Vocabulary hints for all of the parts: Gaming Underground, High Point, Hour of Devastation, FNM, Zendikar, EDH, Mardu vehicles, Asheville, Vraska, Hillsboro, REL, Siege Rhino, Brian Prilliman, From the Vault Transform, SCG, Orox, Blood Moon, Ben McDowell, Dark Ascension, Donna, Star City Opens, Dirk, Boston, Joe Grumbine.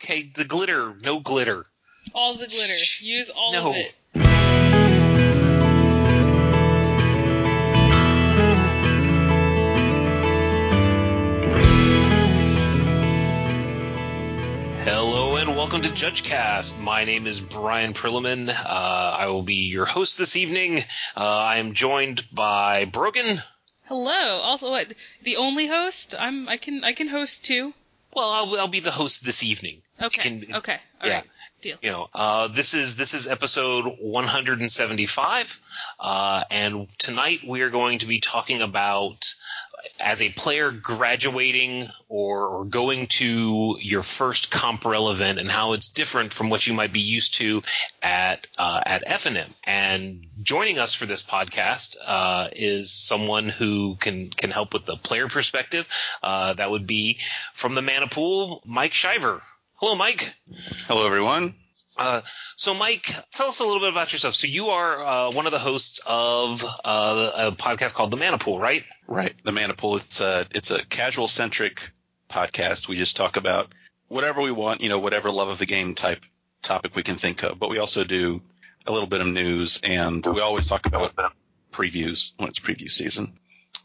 Okay, the glitter. No glitter. All the glitter. Use all of it. Hello and welcome to JudgeCast. My name is Brian Prilliman. I will be your host this evening. I am joined by Brogan. Hello. Also, what, the only host? I can host too. Well, I'll be the host this evening. Okay. All right. Deal. You know, this is episode 175, and tonight we are going to be talking about as a player graduating or going to your first Comparel event and how it's different from what you might be used to at F&M. And joining us for this podcast is someone who can help with the player perspective. That would be from the Mana Pool, Mike Shiver. Hello, Mike. Hello, everyone. So, Mike, tell us a little bit about yourself. So you are one of the hosts of a podcast called The Mana Pool, right? Right. The Mana Pool. It's a casual-centric podcast. We just talk about whatever we want, you know, whatever love of the game type topic we can think of. But we also do a little bit of news, and we always talk about previews when it's preview season.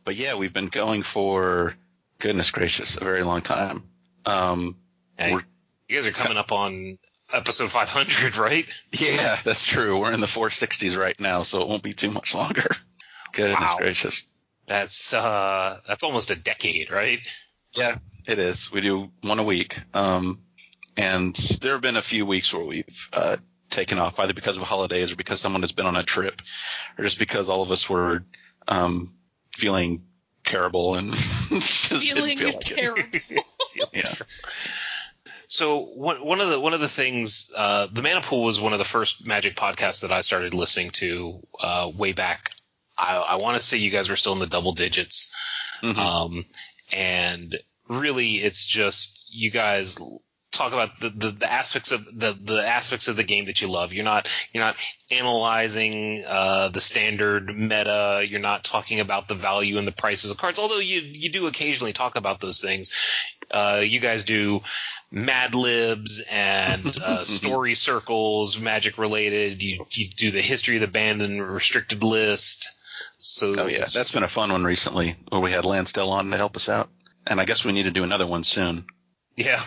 But, yeah, we've been going for, goodness gracious, a very long time. Hey. You guys are coming up on episode 500, right? Yeah, that's true. We're in the 460s right now, so it won't be too much longer. Goodness gracious. That's almost a decade, right? Yeah, it is. We do one a week. And there have been a few weeks where we've taken off, either because of holidays or because someone has been on a trip or just because all of us were feeling terrible and just didn't feel like it. Yeah. So one of the things, the Mana Pool was one of the first Magic podcasts that I started listening to way back. I want to say you guys were still in the double digits, mm-hmm. And really it's just you guys talk about the aspects of the aspects of the game that you love. You're not analyzing the standard meta. You're not talking about the value and the prices of cards, although you do occasionally talk about those things. You guys do Mad Libs and story circles, Magic related. You do the history of the band and restricted list. So that's been a fun one recently where we had Lansdale on to help us out, and I guess we need to do another one soon. Yeah.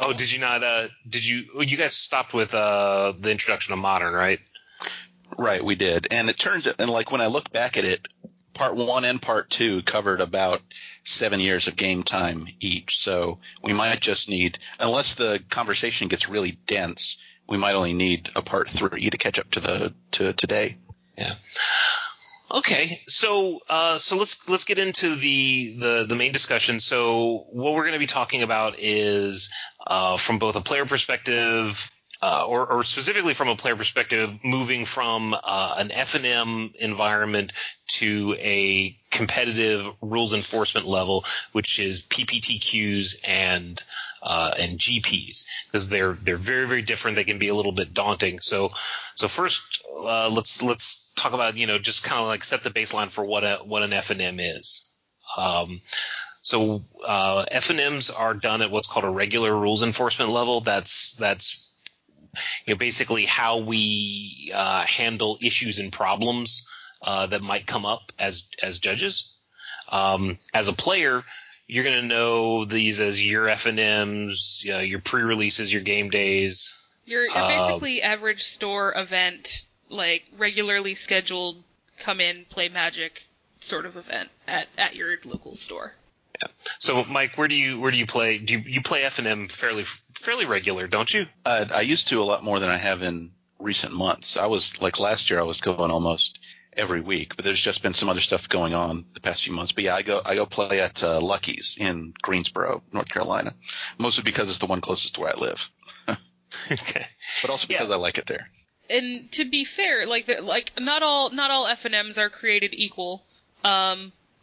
Oh, did you not? You guys stopped with the introduction of Modern, right? Right, we did, and it turns out, and like when I look back at it, Part 1 and Part 2 covered about 7 years of game time each, so we might just need – unless the conversation gets really dense, we might only need a Part 3 to catch up to today. Yeah. Okay, so so let's get into the main discussion. So what we're going to be talking about is from both a player perspective – or specifically from a player perspective, moving from an F&M environment to a competitive rules enforcement level, which is PPTQs and GPs, because they're very, very different. They can be a little bit daunting. So first, let's talk about, you know, just kind of like set the baseline for what an F&M is. So F&Ms are done at what's called a regular rules enforcement level. That's you know, basically how we handle issues and problems that might come up as judges. As a player, you're going to know these as your F&Ms, you know, your pre-releases, your game days. Your basically average store event, like regularly scheduled come in, play Magic sort of event at your local store. Yeah. So, Mike, where do you play? Do you play F&M fairly regular, don't you? I used to a lot more than I have in recent months. I was like last year, I was going almost every week, but there's just been some other stuff going on the past few months. But yeah, I go play at Lucky's in Greensboro, North Carolina, mostly because it's the one closest to where I live. Okay, but also because I like it there. And to be fair, like not all F&Ms are created equal.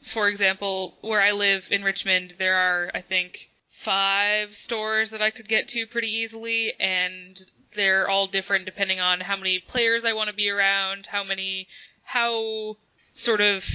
For example, where I live in Richmond, there are, I think, 5 stores that I could get to pretty easily, and they're all different depending on how many players I want to be around, how sort of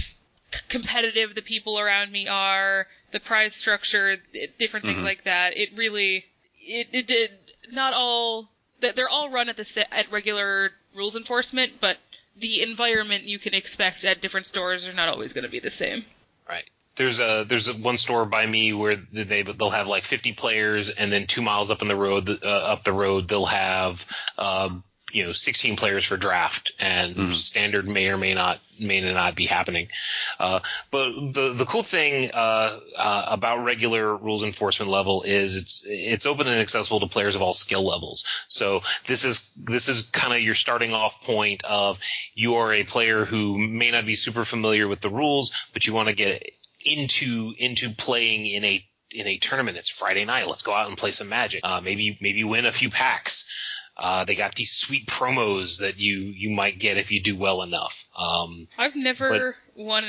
competitive the people around me are, the prize structure, different things like that. It really, it did not all. They're all run at regular rules enforcement, but the environment you can expect at different stores are not always going to be the same. Right. There's one store by me where they'll have like 50 players, and then 2 miles up the road they'll have 16 players for draft, and standard may or may not be happening. But the cool thing about regular rules enforcement level is it's open and accessible to players of all skill levels. So this is kind of your starting off point of you are a player who may not be super familiar with the rules, but you want to get into playing in a tournament. It's Friday night. Let's go out and play some Magic. Maybe win a few packs. They got these sweet promos that you might get if you do well enough. I've never won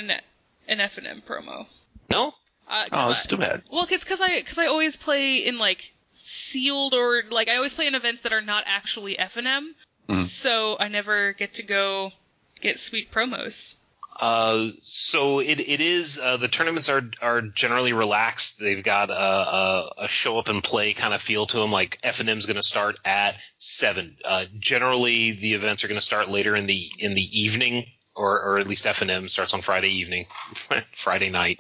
an F&M promo. No? Oh, that's too bad. Well, it's because I always play in like sealed or like I always play in events that are not actually F&M, so I never get to go get sweet promos. So it is the tournaments are generally relaxed. They've got a show up and play kind of feel to them. Like F&M's going to start at 7. Generally, the events are going to start later in the evening, or at least F&M starts on Friday evening, Friday night.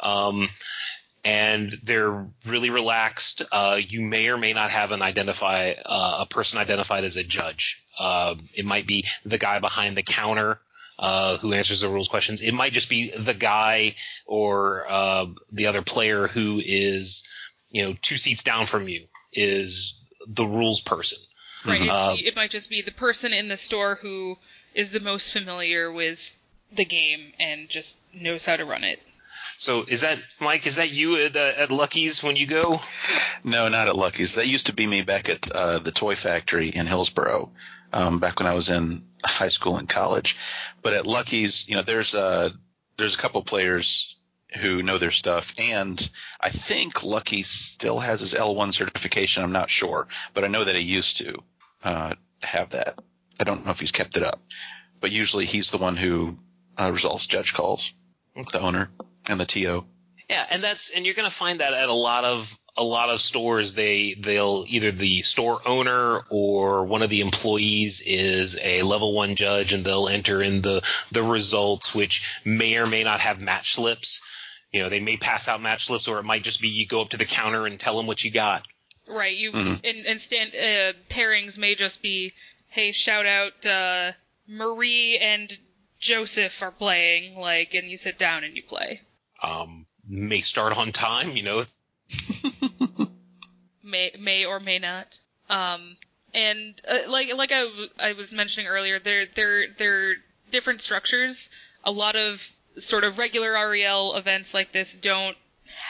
And they're really relaxed. You may or may not have a person identified as a judge. It might be the guy behind the counter, who answers the rules questions. It might just be the guy or the other player who is, 2 seats down from you is the rules person. Right. It might just be the person in the store who is the most familiar with the game and just knows how to run it. So is that, Mike, is that you at Lucky's when you go? No, not at Lucky's. That used to be me back at the Toy Factory in Hillsboro, back when I was in high school and college. But at Lucky's, there's a couple players who know their stuff, and I think Lucky still has his L1 certification. I'm not sure, but I know that he used to have that. I don't know if he's kept it up, but usually he's the one who resolves judge calls, the owner and the TO. Yeah, and you're going to find that at a lot of stores. They'll either the store owner or one of the employees is a level 1 judge, and they'll enter in the results, which may or may not have match slips. They may pass out match slips, or it might just be you go up to the counter and tell them what you got. Right. And stand pairings may just be, hey, shout out Marie and Joseph are playing, like, and you sit down and you play. May start on time, may or may not. I was mentioning earlier, they're different structures. A lot of sort of regular REL events like this don't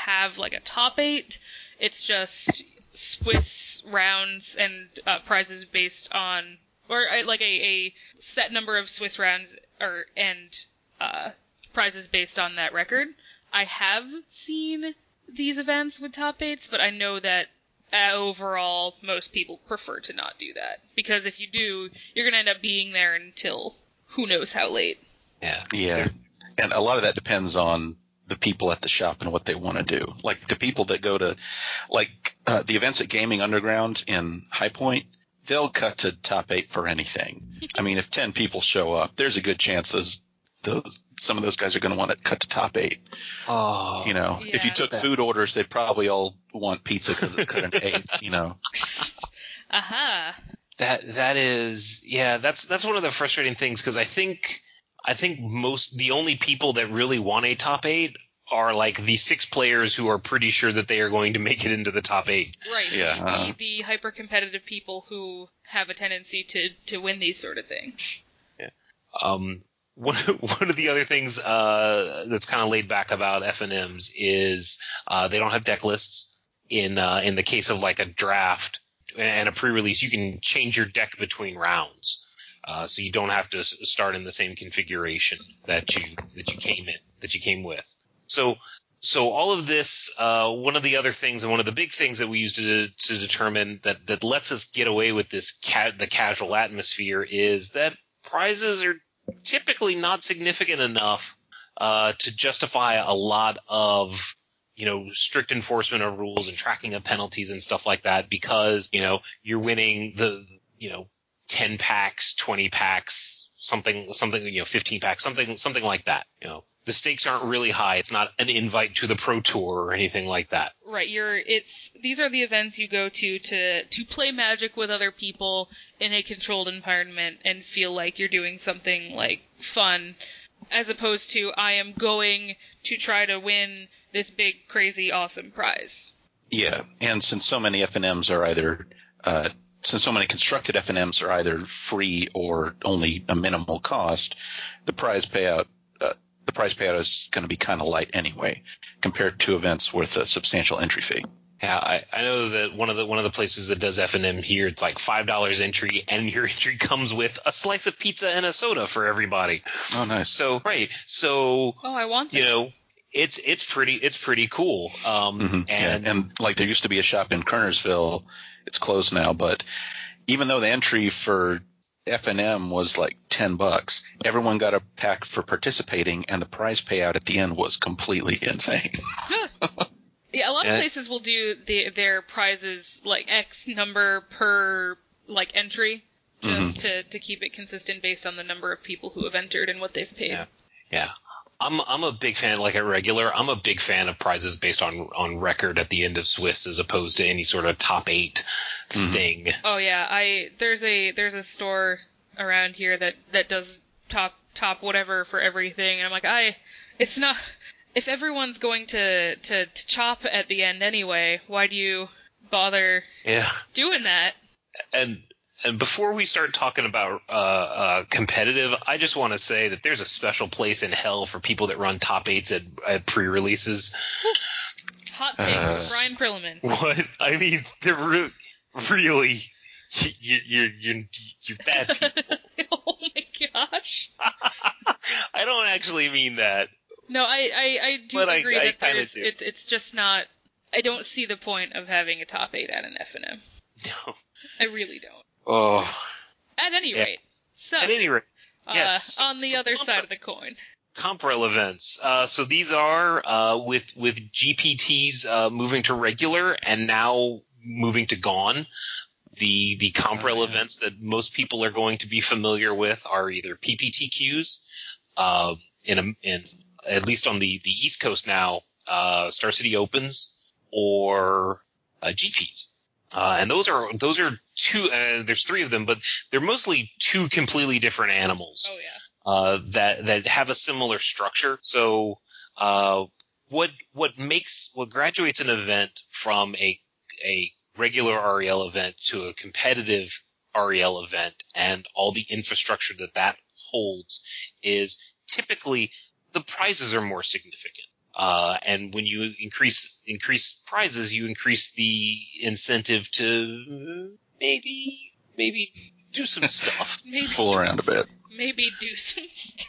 have like a top 8. It's just Swiss rounds and prizes based on, or like a set number of Swiss rounds and prizes based on that record. I have seen these events with top 8s, but I know that overall most people prefer to not do that, because if you do, you're going to end up being there until who knows how late. Yeah. And a lot of that depends on the people at the shop and what they want to do. Like the people that go to the events at Gaming Underground in High Point, they'll cut to top 8 for anything. I mean, if 10 people show up, there's a good chance some of those guys are going to want to cut to top 8. Oh, yeah, if you took food orders, they probably all want pizza because it's cut into 8. Uh-huh. That's one of the frustrating things, because I think the only people that really want a top 8 are like the 6 players who are pretty sure that they are going to make it into the top 8. Right. Yeah. The hyper competitive people who have a tendency to win these sort of things. Yeah. One of the other things that's kind of laid back about F&Ms is they don't have deck lists. In the case of like a draft and a pre-release, you can change your deck between rounds, so you don't have to start in the same configuration that you came with. So all of this, one of the other things and one of the big things that we use to determine that lets us get away with this the casual atmosphere is that prizes are typically not significant enough to justify a lot of you know, strict enforcement of rules and tracking of penalties and stuff like that, because, you know, you're winning the, you know, 10 packs, 20 packs, something, you know, 15 packs, something like that. You know, the stakes aren't really high. It's not an invite to the Pro Tour or anything like that. Right. These are the events you go to play Magic with other people in a controlled environment and feel like you're doing something like fun, as opposed to I am going to try to win this big, crazy, awesome prize. Yeah. And since so many FNMs are either, since so many constructed FNMs are either free or only a minimal cost, the prize payout is going to be kind of light anyway, compared to events with a substantial entry fee. Yeah, I know that one of the places that does F&M here, it's like $5 entry, and your entry comes with a slice of pizza and a soda for everybody. Oh, nice. So right, so I want it. You know, it's pretty cool. And like there used to be a shop in Kernersville. It's closed now, but even though the entry for F&M was like $10, everyone got a pack for participating, and the prize payout at the end was completely insane. Yeah, a lot of places will do their prizes like X number per like entry, just to keep it consistent based on the number of people who have entered and what they've paid. Yeah. I'm a big fan, like a regular, I'm a big fan of prizes based on record at the end of Swiss as opposed to any sort of top 8 thing. Oh yeah, there's a store around here that does top whatever for everything, and I'm like, it's not, if everyone's going to chop at the end anyway, why do you bother doing that? And before we start talking about competitive, I just want to say that there's a special place in hell for people that run top 8s at pre-releases. Hot things, Brian Prilliman. What? I mean, they're really you're bad people. Oh my gosh. I don't actually mean that. No, I do agree that there's, it's just not – I don't see the point of having a top 8 at an F&M. No. I really don't. Oh. At any rate. So, at any rate. Yes. On the other side of the coin. Comprel events. So these are with GPTs moving to regular and now moving to gone. The Comprel events that most people are going to be familiar with are either PPTQs in at least on the East Coast now, Star City Opens or GPs. And those are two. There's three of them, but they're mostly two completely different animals. Oh yeah. That have a similar structure. So what graduates an event from a regular REL event to a competitive REL event, and all the infrastructure that holds, is typically the prizes are more significant. And when you increase prizes, you increase the incentive to maybe do some stuff. Fool around a bit. Maybe do some stuff.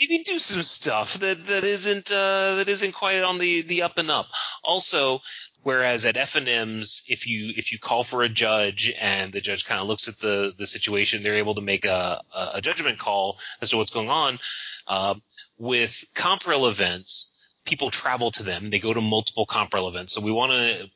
Maybe do some stuff that isn't quite on the up and up. Also, whereas at F&Ms, if you call for a judge and the judge kind of looks at the situation, they're able to make a judgment call as to what's going on. With Comprel events, people travel to them. They go to multiple Comprel events. So we want to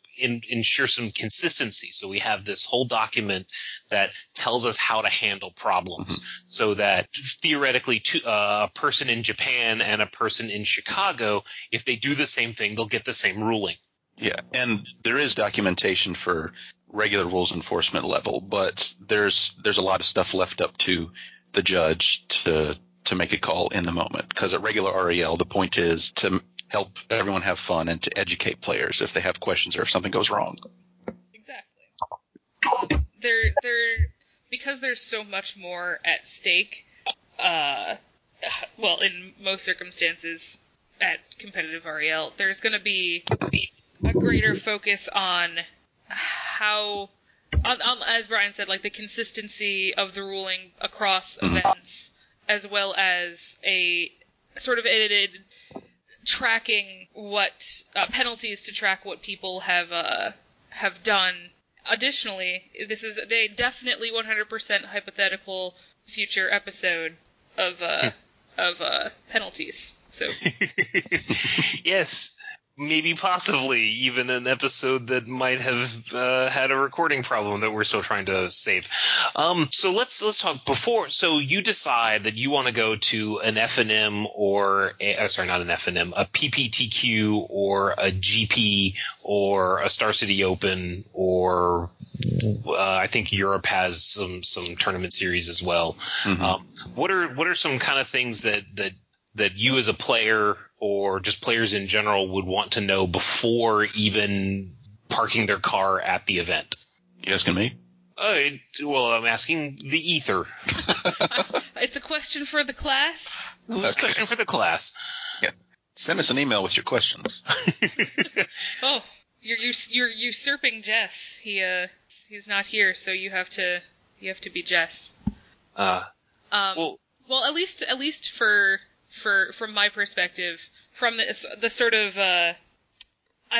ensure some consistency. So we have this whole document that tells us how to handle problems so that theoretically a person in Japan and a person in Chicago, if they do the same thing, they'll get the same ruling. Yeah, and there is documentation for regular rules enforcement level, but there's a lot of stuff left up to the judge to make a call in the moment, because at regular REL, the point is to help everyone have fun and to educate players if they have questions or if something goes wrong. Exactly. Because there's so much more at stake, well, in most circumstances at competitive REL, there's going to be a greater focus on how, as Brian said, like the consistency of the ruling across events, as well as a sort of edited tracking what penalties to track what people have done. Additionally, this is a definitely 100% hypothetical future episode of penalties. So yes. maybe possibly even an episode that might have had a recording problem that we're still trying to save. So let's talk before. So you decide that you want to go to an FNM or a PPTQ or a GP or a Star City Open or I think Europe has some tournament series as well. Mm-hmm. What are some kind of things that you as a player or just players in general would want to know before even parking their car at the event? You asking me? Well, I'm asking the ether. It's a question for the class. Okay. It's a question for the class. Yeah. Send us an email with your questions. Oh, you're usurping Jess. He's not here, so you have to be Jess. Well, at least for from my perspective, from the sort of I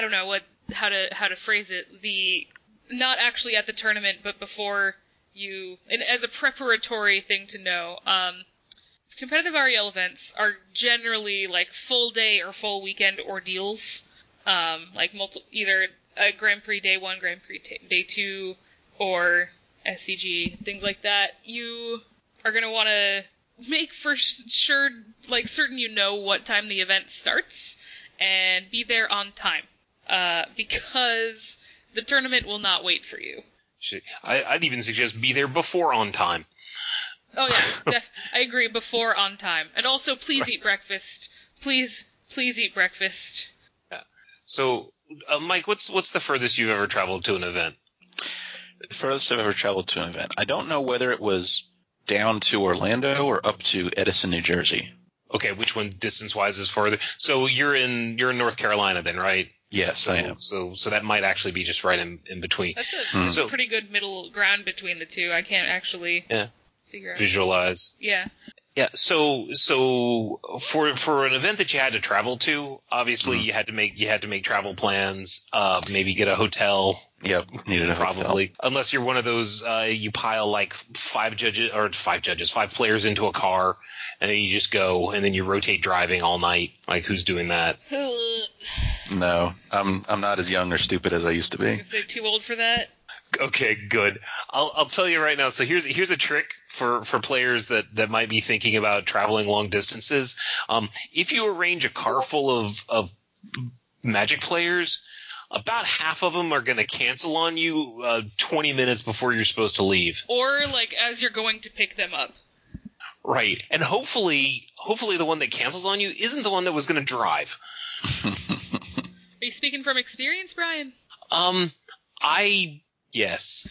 don't know how to phrase it, the not actually at the tournament but before you, and as a preparatory thing to know, competitive REL events are generally like full day or full weekend ordeals, like either a Grand Prix Day 1, Grand Prix Day 2, or SCG, things like that. You are going to want to make for sure, like, certain you know what time the event starts, and be there on time, because the tournament will not wait for you. I'd even suggest be there before on time. Oh yeah, I agree, before on time. And also, please eat breakfast. Please eat breakfast. Yeah. So, Mike, what's the furthest you've ever traveled to an event? The furthest I've ever traveled to an event. I don't know whether it was down to Orlando or up to Edison, New Jersey. Okay, which one distance-wise is farther? So you're in North Carolina then, right? Yes, I am. So that might actually be just right in between. That's a pretty good middle ground between the two. I can't actually figure out. Visualize. Yeah. Yeah. So for an event that you had to travel to, obviously you had to make travel plans. Maybe get a hotel. Yep, needed a hotel. Probably, unless you're one of those you pile like five players into a car, and then you just go, and then you rotate driving all night. Like, who's doing that? No, I'm not as young or stupid as I used to be. Is it too old for that? Okay, good. I'll tell you right now. So here's a trick for players that might be thinking about traveling long distances. If you arrange a car full of Magic players, about half of them are going to cancel on you 20 minutes before you're supposed to leave. Or, like, as you're going to pick them up. Right. And hopefully the one that cancels on you isn't the one that was going to drive. Are you speaking from experience, Brian? Yes.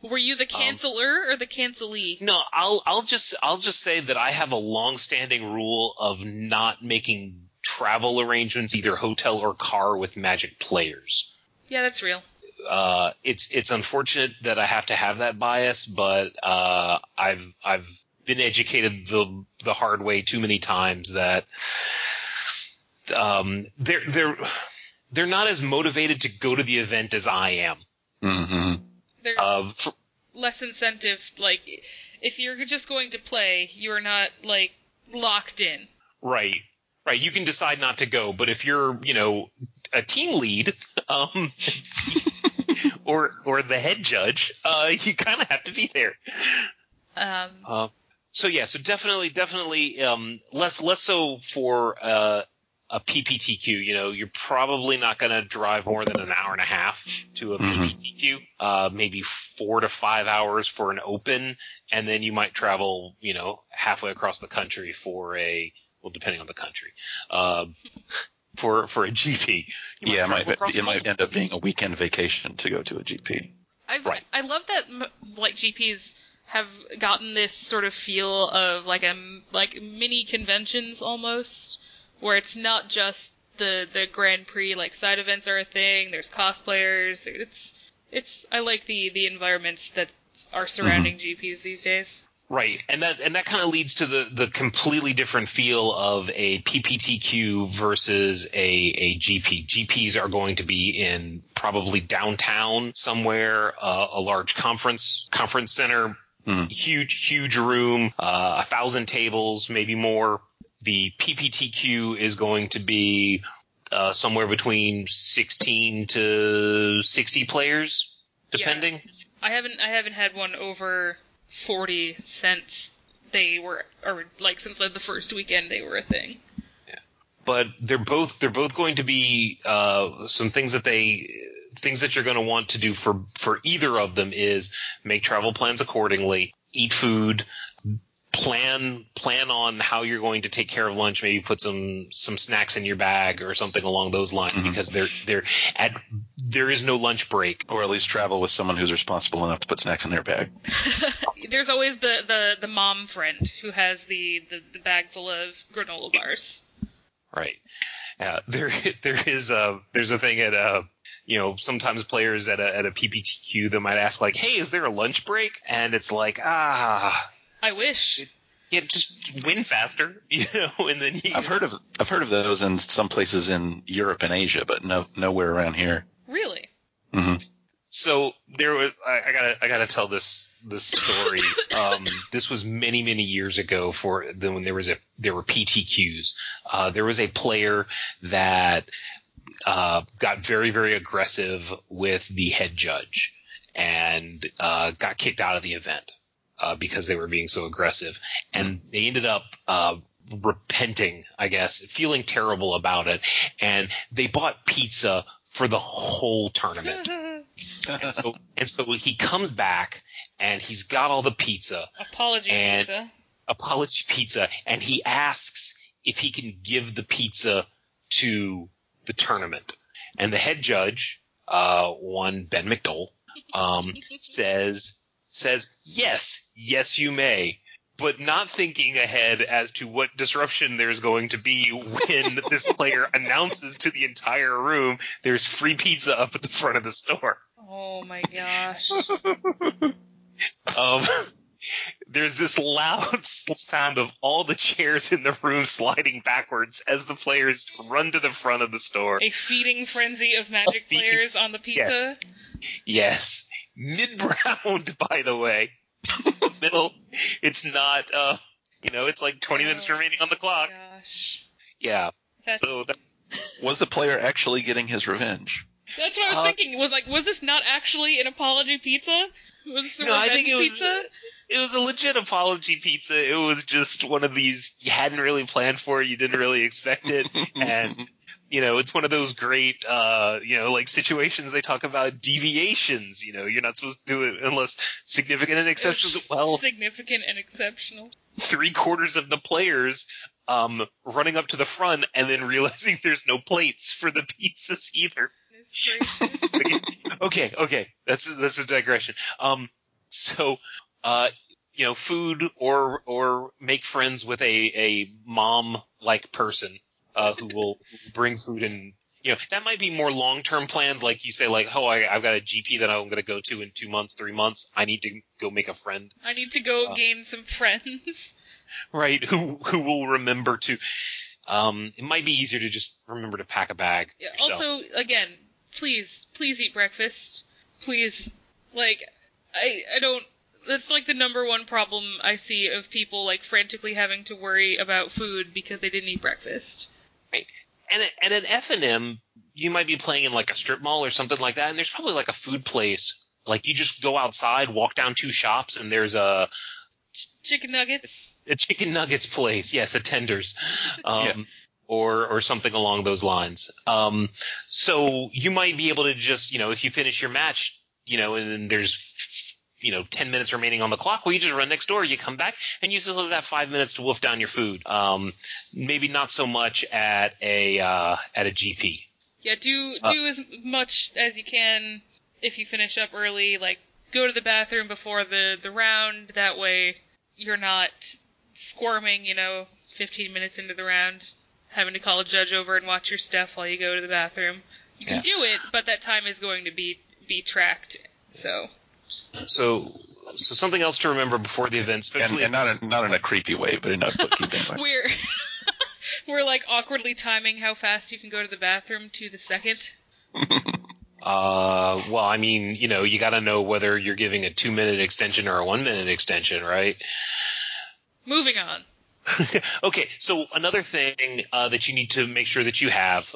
Were you the canceler or the cancelee? No, I'll just say that I have a long-standing rule of not making travel arrangements, either hotel or car, with Magic players. Yeah, that's real. It's unfortunate that I have to have that bias, but I've been educated the hard way too many times that they're not as motivated to go to the event as I am. Mm-hmm. There's less incentive. Like, if you're just going to play, you're not like locked in. Right. Right, you can decide not to go, but if you're, a team lead, or the head judge, you kind of have to be there. So definitely, less so for a PPTQ. You're probably not going to drive more than an hour and a half to a PPTQ. Maybe 4 to 5 hours for an open, and then you might travel, halfway across the country for a. Well, depending on the country, for a GP, it might end up being a weekend vacation to go to a GP. I love that like GPs have gotten this sort of feel of like mini conventions almost, where it's not just the Grand Prix, like side events are a thing. There's cosplayers. It's I like the environments that are surrounding GPs these days. Right, and that kind of leads to the completely different feel of a PPTQ versus a GP. GPs are going to be in probably downtown somewhere, a large conference center, huge room, 1,000 tables, maybe more. The PPTQ is going to be somewhere between 16 to 60 players, depending. Yeah. I haven't had one over 40 since they were, or like since like the first weekend they were a thing. Yeah. But they're both going to be some things that you're going to want to do for either of them is make travel plans accordingly, eat food, plan on how you're going to take care of lunch, maybe put some snacks in your bag or something along those lines, mm-hmm. because there is no lunch break. Or at least travel with someone who's responsible enough to put snacks in their bag. There's always the mom friend who has the bag full of granola bars. Right. There's a thing at sometimes players at a PPTQ, they might ask like, hey, is there a lunch break? And it's like, I wish. Yeah, just win faster, and then I've heard of those in some places in Europe and Asia, but nowhere around here. Really? Mm-hmm. So there was I gotta tell this story. This was many years ago when there were PTQs. There was a player that got very very aggressive with the head judge and got kicked out of the event. Because they were being so aggressive, and they ended up repenting, I guess, feeling terrible about it, and they bought pizza for the whole tournament. and so he comes back, and he's got all the pizza. Apology pizza, and he asks if he can give the pizza to the tournament. And the head judge, one Ben McDowell, says, yes, you may, but not thinking ahead as to what disruption there's going to be when this player announces to the entire room there's free pizza up at the front of the store. Oh, my gosh. There's this loud sound of all the chairs in the room sliding backwards as the players run to the front of the store. A feeding frenzy of Magic players on the pizza? Yes. Mid-round, by the way. Middle. It's not, it's like 20 minutes remaining on the clock. Gosh. Yeah. Was the player actually getting his revenge? That's what I was thinking. Was this not actually an apology pizza? Was this a revenge pizza? It was a legit apology pizza. It was just one of these you hadn't really planned for, you didn't really expect it, and... it's one of those great, situations they talk about deviations. You're not supposed to do it unless significant and exceptional. Well, significant and exceptional. 3/4 of the players running up to the front and then realizing there's no plates for the pizzas either. Okay. This is digression. So food or make friends with a mom like person. Who will bring food and that might be more long-term plans. Like you say, like, I've got a GP that I'm going to go to in 2 months, 3 months. I need to go make a friend. I need to go gain some friends. Right. Who will remember to, it might be easier to just remember to pack a bag. Yeah, also, again, please eat breakfast. Please. Like, I don't, that's like the number one problem I see of people like frantically having to worry about food because they didn't eat breakfast. Right. And at F&M, you might be playing in like a strip mall or something like that, and there's probably like a food place. Like you just go outside, walk down 2 shops, and there's a chicken nuggets. A chicken nuggets place, yes, a Tenders, or something along those lines. So you might be able to just if you finish your match, and then there's 10 minutes remaining on the clock. Well, you just run next door. You come back, and you still have that 5 minutes to wolf down your food. Maybe not so much at a GP. Yeah, do as much as you can if you finish up early. Like, go to the bathroom before the round. That way, you're not squirming. 15 minutes into the round, having to call a judge over and watch your stuff while you go to the bathroom. You can do it, but that time is going to be tracked. So something else to remember before the event, especially and not in a creepy way, but in a bookkeeping way. We're like awkwardly timing how fast you can go to the bathroom to the second. Well, I mean, you got to know whether you're giving a 2-minute extension or a 1-minute extension, right? Moving on. Okay, so another thing that you need to make sure that you have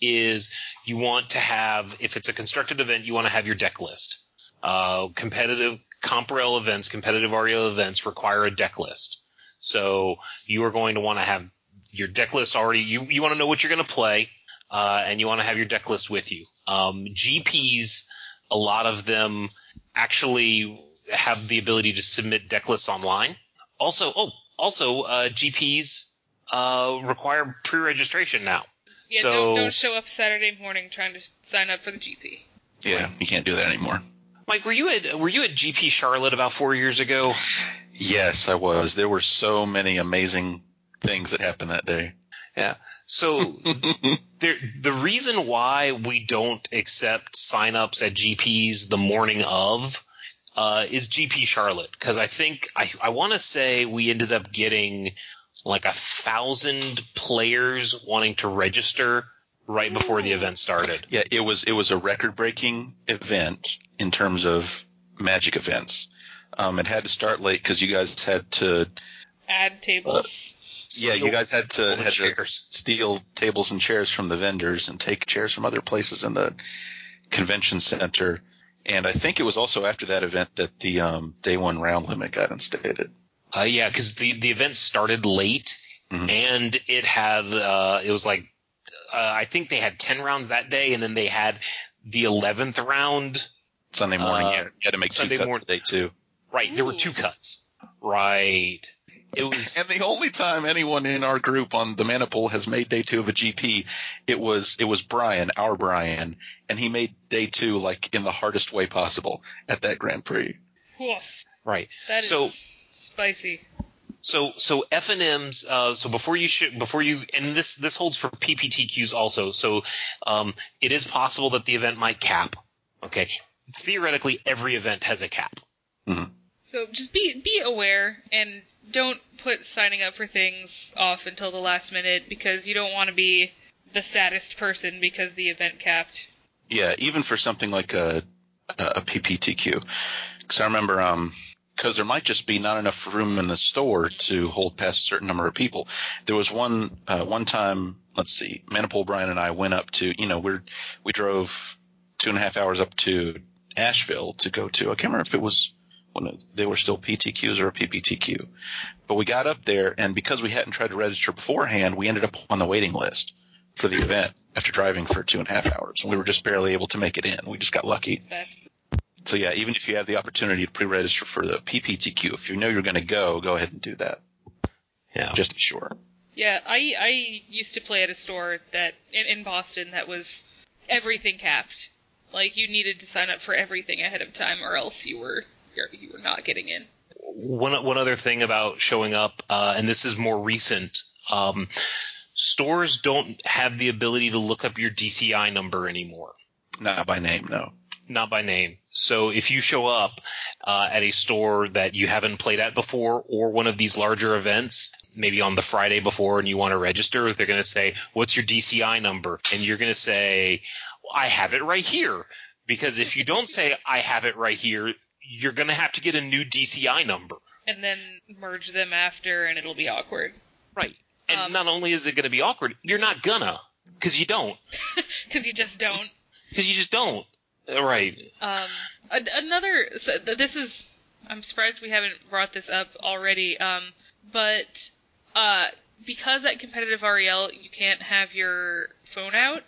is you want to have, if it's a constructed event, you want to have your deck list. Competitive comp-rel events, competitive REL events require a deck list. So you are going to want to have your deck list already. You want to know what you're going to play, and you want to have your deck list with you. GPs, a lot of them actually have the ability to submit deck lists online. Also, GPs require pre-registration now. Yeah, so, don't show up Saturday morning trying to sign up for the GP. Yeah, you can't do that anymore. Mike, were you at GP Charlotte about 4 years ago? Yes, I was. There were so many amazing things that happened that day. Yeah. So the reason why we don't accept signups at GPs the morning of is GP Charlotte, because I think I want to say we ended up getting like 1,000 players wanting to register right before the event started. Yeah, it was a record-breaking event in terms of Magic events. It had to start late because you guys had to add tables. You guys had to steal tables and chairs from the vendors and take chairs from other places in the convention center. And I think it was also after that event that the day one round limit got instated. Yeah, because the event started late, and it had it was like I think they had 10 rounds that day, and then they had the 11th round Sunday morning. You had to make Sunday 2 cuts morning. Today too. Right, There were 2 cuts. Right. It was, and the only time anyone in our group on the Mana Pool has made day 2 of a GP, it was Brian, our Brian, and he made day 2 like in the hardest way possible at that Grand Prix. Oof. Right. That is spicy. So FNMs. So before you, and this holds for PPTQs also. So it is possible that the event might cap. Okay. Theoretically, every event has a cap. Mm-hmm. So just be aware and don't put signing up for things off until the last minute, because you don't want to be the saddest person because the event capped. Yeah, even for something like a PPTQ. Because I remember, because there might just be not enough room in the store to hold past a certain number of people. There was one time, let's see, Manipul, Brian, and I went up to, we drove 2.5 hours up to Asheville to go to, I can't remember if it was when they were still PTQs or a PPTQ. But we got up there, and because we hadn't tried to register beforehand, we ended up on the waiting list for the event after driving for 2.5 hours. And we were just barely able to make it in. We just got lucky. So, yeah, even if you have the opportunity to pre-register for the PPTQ, if you know you're going to go ahead and do that. Yeah. Just to be sure. Yeah, I used to play at a store that in Boston that was everything capped. Like, you needed to sign up for everything ahead of time, or else you were not getting in. One other thing about showing up, and this is more recent, stores don't have the ability to look up your DCI number anymore. Not by name, no. Not by name. So if you show up at a store that you haven't played at before, or one of these larger events, maybe on the Friday before, and you want to register, they're going to say, "What's your DCI number?" And you're going to say, "I have it right here." Because if you don't say, "I have it right here," you're going to have to get a new DCI number. And then merge them after, and it'll be awkward. Right. And not only is it going to be awkward, you're not going to. Because you don't. Because you just don't. Because you just don't. Right. I'm surprised we haven't brought this up already, but because at competitive REL you can't have your phone out,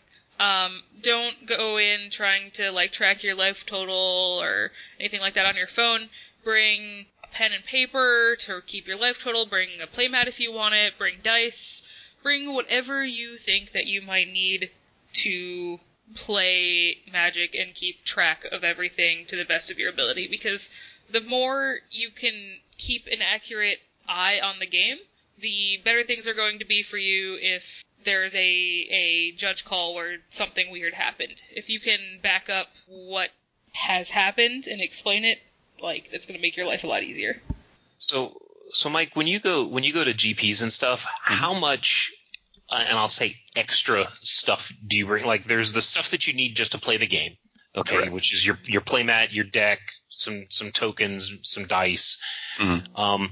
don't go in trying to like track your life total or anything like that on your phone. Bring a pen and paper to keep your life total, bring a playmat if you want it, bring dice, bring whatever you think that you might need to play Magic and keep track of everything to the best of your ability, because the more you can keep an accurate eye on the game, the better things are going to be for you if there's a judge call where something weird happened. If you can back up what has happened and explain it, like, that's going to make your life a lot easier. So Mike, when you go to GPs and stuff, how much and I'll say extra stuff do you bring? Like, there's the stuff that you need just to play the game, okay? Correct. Which is your playmat, your deck, some tokens, some dice. Mm-hmm.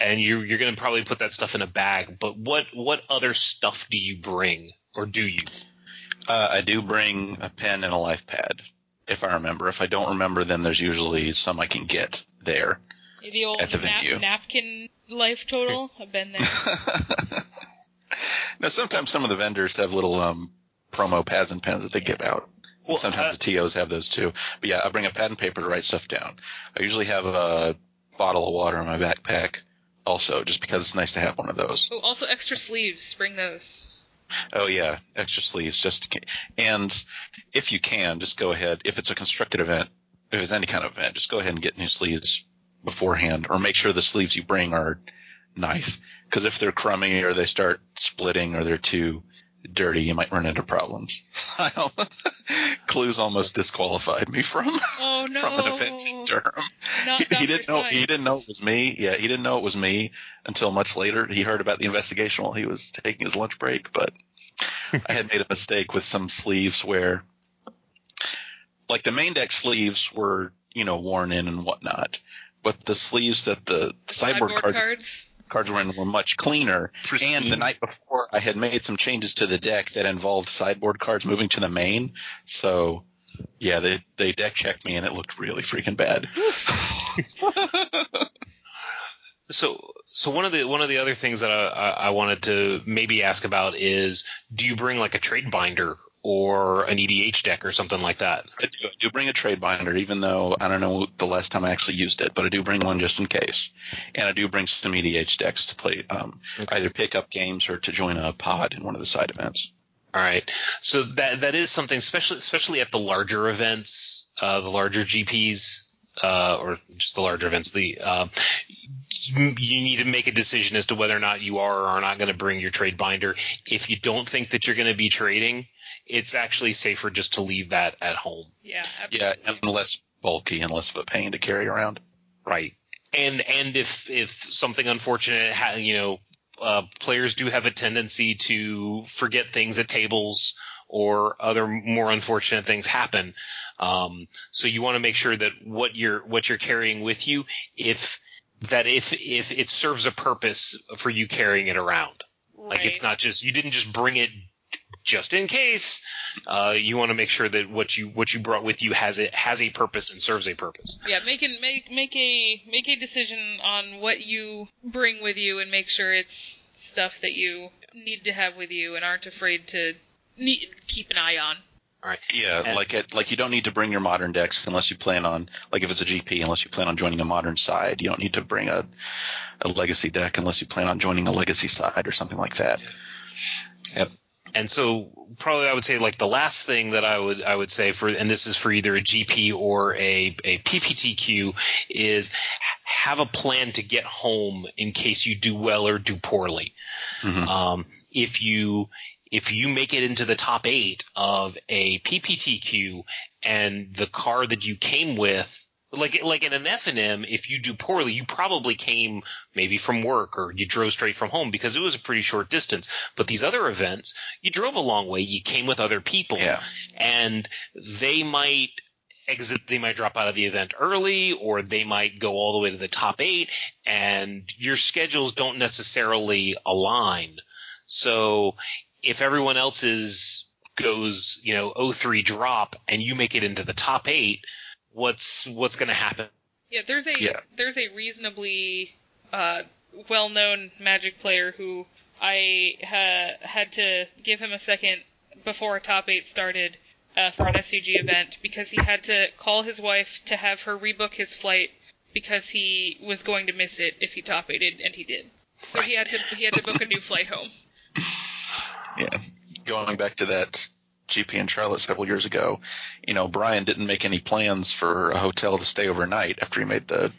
and you're going to probably put that stuff in a bag. But what other stuff do you bring, or do you? I do bring a pen and a life pad, if I remember. If I don't remember, then there's usually some I can get there. The old at the venue. Napkin life total. I've been there. Now, sometimes some of the vendors have little promo pads and pens that they give out. Well, sometimes the TOs have those too. But yeah, I bring a pad and paper to write stuff down. I usually have a bottle of water in my backpack also, just because it's nice to have one of those. Oh, also extra sleeves. Bring those. Oh, yeah. Extra sleeves. And if you can, just go ahead. If it's a constructed event, if it's any kind of event, just go ahead and get new sleeves beforehand, or make sure the sleeves you bring are nice. Because if they're crummy or they start splitting or they're too dirty, you might run into problems. Clues almost disqualified me from from an event in Durham. He didn't know it was me. Yeah, he didn't know it was me until much later. He heard about the investigation while he was taking his lunch break, but I had made a mistake with some sleeves where, like, the main deck sleeves were, worn in and whatnot, but the sleeves that the sideboard cards were in were much cleaner. And the night before, I had made some changes to the deck that involved sideboard cards moving to the main. So, yeah, they deck checked me, and it looked really freaking bad. So one of the other things that I wanted to maybe ask about is, do you bring like a trade binder or an EDH deck or something like that? I do bring a trade binder, even though I don't know the last time I actually used it, but I do bring one just in case. And I do bring some EDH decks to play, either pick up games or to join a pod in one of the side events. All right. So that is something, especially at the larger events, the larger GPs, or just the larger events, you need to make a decision as to whether or not you are or are not going to bring your trade binder. If you don't think that you're going to be trading, it's actually safer just to leave that at home. Yeah, absolutely. Yeah, and less bulky and less of a pain to carry around. Right. And if something unfortunate, players do have a tendency to forget things at tables or other more unfortunate things happen. So you want to make sure that what you're carrying with you, if it serves a purpose for you carrying it around. Right. Like, it's not just, you didn't just bring it just in case. You want to make sure that what you brought with you has a purpose and serves a purpose. Yeah, make a decision on what you bring with you, and make sure it's stuff that you need to have with you and aren't afraid to keep an eye on. All right. Yeah, like you don't need to bring your modern decks unless you plan on, like, if it's a GP, unless you plan on joining a modern side. You don't need to bring a legacy deck unless you plan on joining a legacy side or something like that. Yep. And so probably I would say, like, the last thing that I would say for, and this is for either a GP or a PPTQ, is have a plan to get home in case you do well or do poorly. Mm-hmm. If you make it into the top 8 of a PPTQ and the card that you came with, like in an FNM, if you do poorly, you probably came maybe from work, or you drove straight from home because it was a pretty short distance. But these other events, you drove a long way, you came with other people, and they might exit, they might drop out of the event early, or they might go all the way to the top 8, and your schedules don't necessarily align. So if everyone else's goes, 0-3 drop, and you make it into the top 8, what's going to happen? Yeah, there's a reasonably well-known Magic player who I had to give him a second before a top 8 started for an SCG event, because he had to call his wife to have her rebook his flight because he was going to miss it if he top 8'd, and he did. So he had to book a new flight home. Yeah, going back to that GP in Charlotte several years ago, Brian didn't make any plans for a hotel to stay overnight after he made the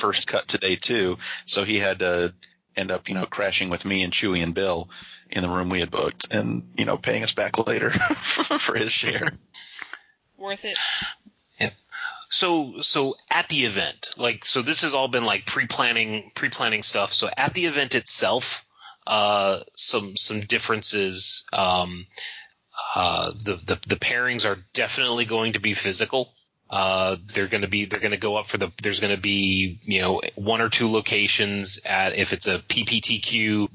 first cut to day 2, so he had to end up, crashing with me and Chewy and Bill in the room we had booked, and, paying us back later for his share. Worth it. Yeah. So at the event, so this has all been like pre-planning stuff. So at the event itself, some differences. The pairings are definitely going to be physical. There's going to be, one or two locations at, if it's a PPTQ,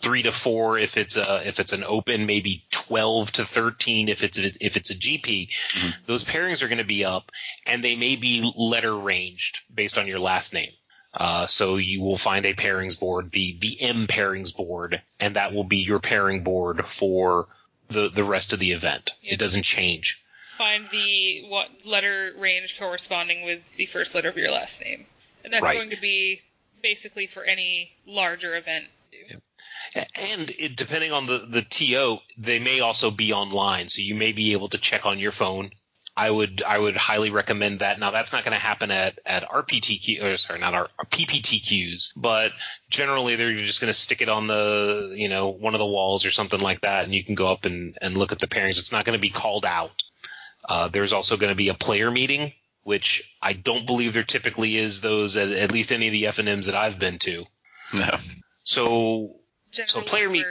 3 to 4 if it's an open, maybe 12 to 13 if it's a GP. Mm-hmm. Those pairings are going to be up, and they may be letter ranged based on your last name. So you will find a pairings board, the M pairings board, and that will be your pairing board for the rest of the event. It doesn't change. Find the letter range corresponding with the first letter of your last name. And that's going to be basically for any larger event. Yeah. And depending on the TO, they may also be online, so you may be able to check on your phone. I would highly recommend that. Now, that's not going to happen at RPTQ, or sorry, not our PPTQs, but generally they're just going to stick it on the one of the walls or something like that, and you can go up and look at the pairings. It's not going to be called out. There's also going to be a player meeting, which I don't believe there typically is those at least any of the F&Ms that I've been to. No. So player meet.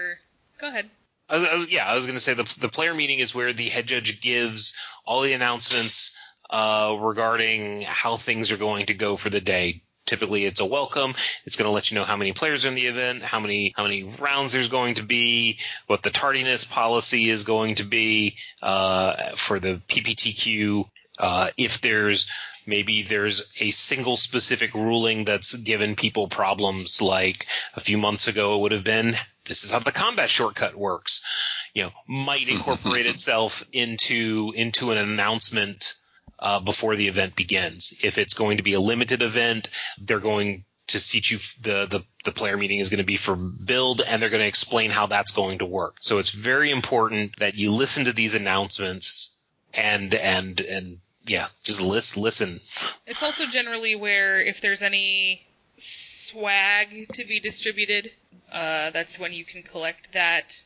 Go ahead. I was going to say the player meeting is where the head judge gives all the announcements regarding how things are going to go for the day. Typically, it's a welcome. It's going to let you know how many players are in the event, how many rounds there's going to be, what the tardiness policy is going to be for the PPTQ. If there's a single specific ruling that's given people problems, like a few months ago it would have been, this is how the combat shortcut works, might incorporate itself into an announcement before the event begins. If it's going to be a limited event, they're going to seat you. The player meeting is going to be for build, and they're going to explain how that's going to work. So it's very important that you listen to these announcements and yeah, just listen. It's also generally where, if there's any swag to be distributed, that's when you can collect that.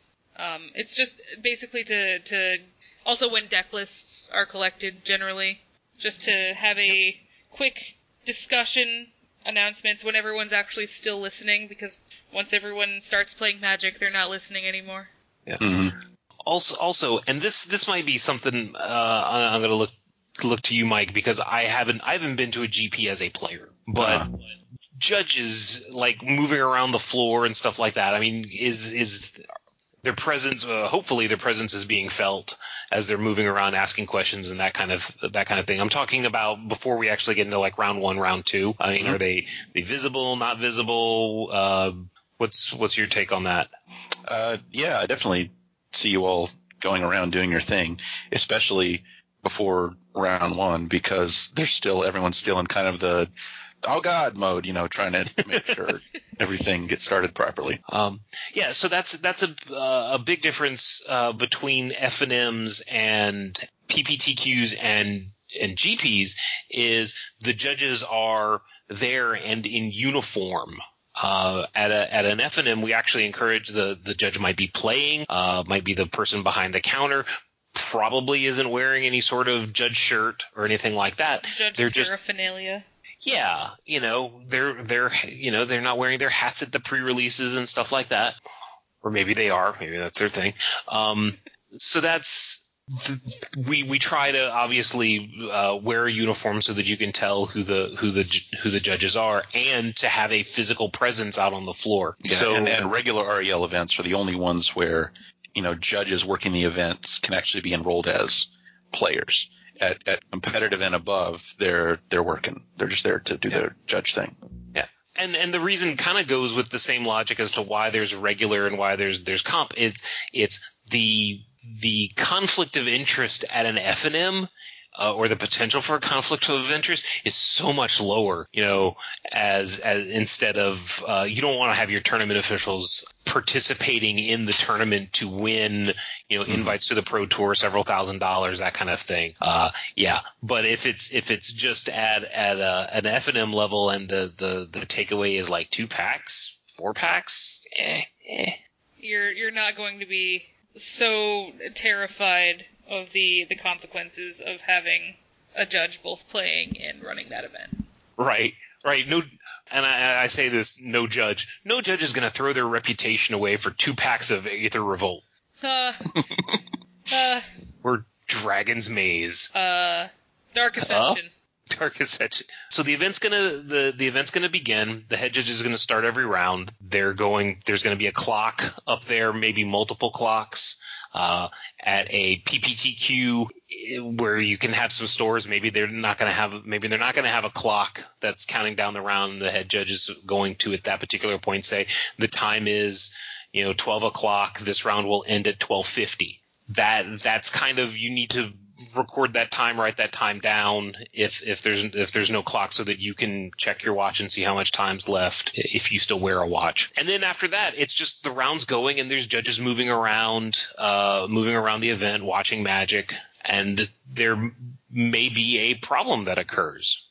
It's just basically to also when deck lists are collected, generally, just to have a quick discussion, announcements when everyone's actually still listening, because once everyone starts playing Magic, they're not listening anymore. Yeah. Mm-hmm. Also, and this might be something I'm going to look to you, Mike, because I haven't been to a GP as a player, but judges, like, moving around the floor and stuff like that, I mean, is their presence, hopefully their presence is being felt as they're moving around, asking questions and that kind of thing. I'm talking about before we actually get into, like, round one, round two. I mean, mm-hmm. Are they visible, not visible? What's your take on that? Yeah, I definitely see you all going around doing your thing, especially before round one, because everyone's still in kind of the oh god mode, trying to make sure everything gets started properly. Yeah, so that's a big difference between F&Ms and PPTQs and GPs is the judges are there and in uniform. At an F&M, we actually encourage the judge might be playing, might be the person behind the counter, probably isn't wearing any sort of judge shirt or anything like that. Judge paraphernalia. Yeah, they're not wearing their hats at the pre-releases and stuff like that, or maybe they are. Maybe that's their thing. So that's we try to obviously wear a uniform so that you can tell who the judges are, and to have a physical presence out on the floor. Yeah, so and regular REL events are the only ones where judges working the events can actually be enrolled as players. At competitive and above, they're working. They're just there to do their judge thing. Yeah, and the reason kind of goes with the same logic as to why there's regular and why there's comp. It's the conflict of interest at an F&M. Or the potential for a conflict of interest is so much lower, as instead of you don't want to have your tournament officials participating in the tournament to win, invites to the Pro Tour, several $1,000, that kind of thing. Yeah, but if it's just at an F&M level and the takeaway is like 2 packs, 4 packs, you're not going to be so terrified of the consequences of having a judge both playing and running that event. Right. No, and I say this, no judge. No judge is going to throw their reputation away for 2 packs of Aether Revolt. Or Dragon's Maze. Dark Ascension. Dark Ascension. So the event's gonna begin. The head judge is gonna start every round. There's gonna be a clock up there, maybe multiple clocks. At a PPTQ where you can have some stores, maybe they're not going to have a clock that's counting down the round. The head judge is going to, at that particular point, say the time is, 12 o'clock. This round will end at 12:50. That's kind of, you need to record that time, write that time down if there's no clock, so that you can check your watch and see how much time's left if you still wear a watch. And then after that, it's just the round's going, and there's judges moving around the event, watching magic, and there may be a problem that occurs.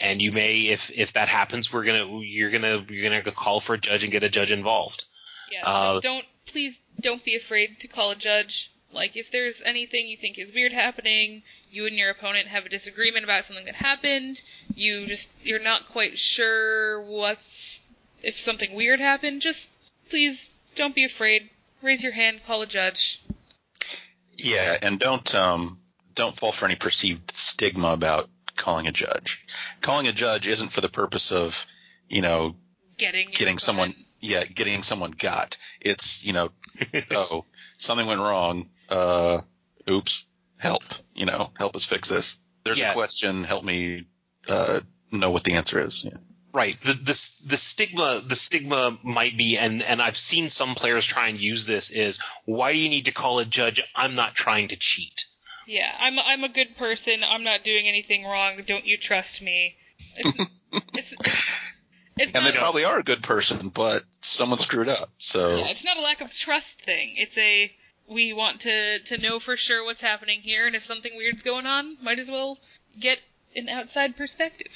And you may, if that happens, you're gonna call for a judge and get a judge involved. Yeah. Please don't be afraid to call a judge. Like, if there's anything you think is weird happening, you and your opponent have a disagreement about something that happened, you're not quite sure if something weird happened, just please don't be afraid. Raise your hand, call a judge. Yeah, and don't fall for any perceived stigma about calling a judge. Calling a judge isn't for the purpose of, getting someone got. It's, oh, something went wrong. Oops, help. Help us fix this. There's a question. Help me know what the answer is. Yeah. Right. The stigma might be, and I've seen some players try and use this, is, why do you need to call a judge? I'm not trying to cheat. Yeah, I'm a good person. I'm not doing anything wrong. Don't you trust me? And they probably are a good person, but someone screwed up. So yeah, it's not a lack of trust thing. It's a, we want to know for sure what's happening here, and if something weird's going on, might as well get an outside perspective.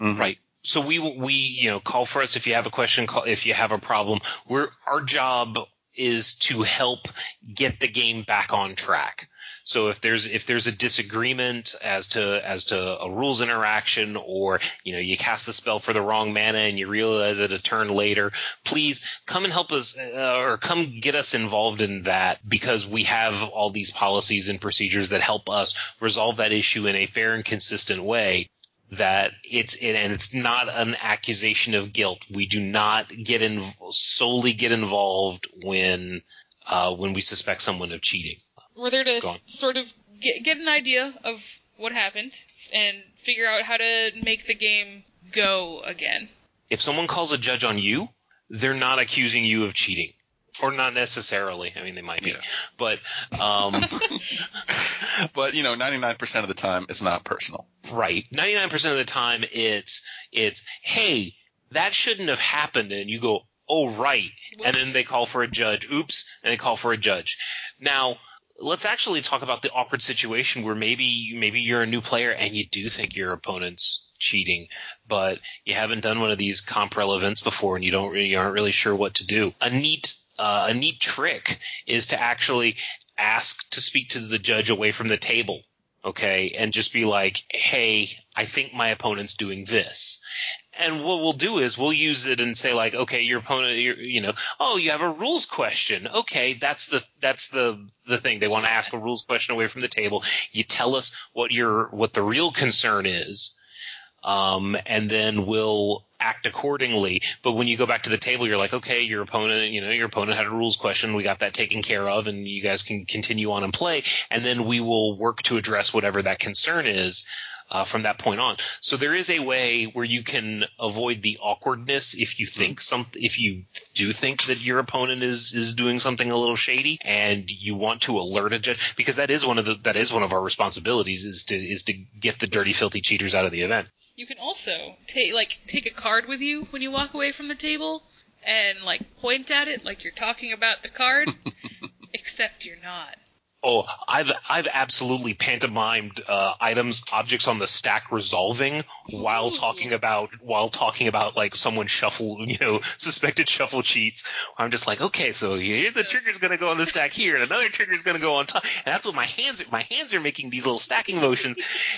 Mm-hmm. Right. So we call for us if you have a question, call if you have a problem. Our job is to help get the game back on track. So if there's a disagreement as to a rules interaction, or you cast the spell for the wrong mana and you realize it a turn later, please come and help us, or come get us involved in that, because we have all these policies and procedures that help us resolve that issue in a fair and consistent way. It's not an accusation of guilt. We do not solely get involved when we suspect someone of cheating. We're there to sort of get an idea of what happened and figure out how to make the game go again. If someone calls a judge on you, they're not accusing you of cheating. Or not necessarily. I mean, they might be. Yeah. But, but 99% of the time, it's not personal. Right. 99% of the time, it's, hey, that shouldn't have happened. And you go, oh, right. Whoops. And then they call for a judge. Oops. And they call for a judge. Now, let's actually talk about the awkward situation where maybe you're a new player and you do think your opponent's cheating, but you haven't done one of these Comprel events before and you aren't really sure what to do. A neat trick is to actually ask to speak to the judge away from the table, okay, and just be like, hey, I think my opponent's doing this. And what we'll do is we'll use it and say, like, okay, your opponent, you have a rules question. Okay, that's the thing. They want to ask a rules question away from the table. You tell us what the real concern is, and then we'll act accordingly. But when you go back to the table, you're like, okay, your opponent had a rules question. We got that taken care of, and you guys can continue on and play. And then we will work to address whatever that concern is. From that point on. So there is a way where you can avoid the awkwardness if you do think that your opponent is doing something a little shady and you want to alert a judge, because that is one of our responsibilities is to get the dirty, filthy cheaters out of the event. You can also take a card with you when you walk away from the table and point at it like you're talking about the card, except you're not. Oh, I've absolutely pantomimed objects on the stack resolving while talking about like someone suspected shuffle cheats. I'm just like, okay, so here's the trigger's gonna go on the stack here, and another trigger's gonna go on top, and that's what my hands are making these little stacking motions.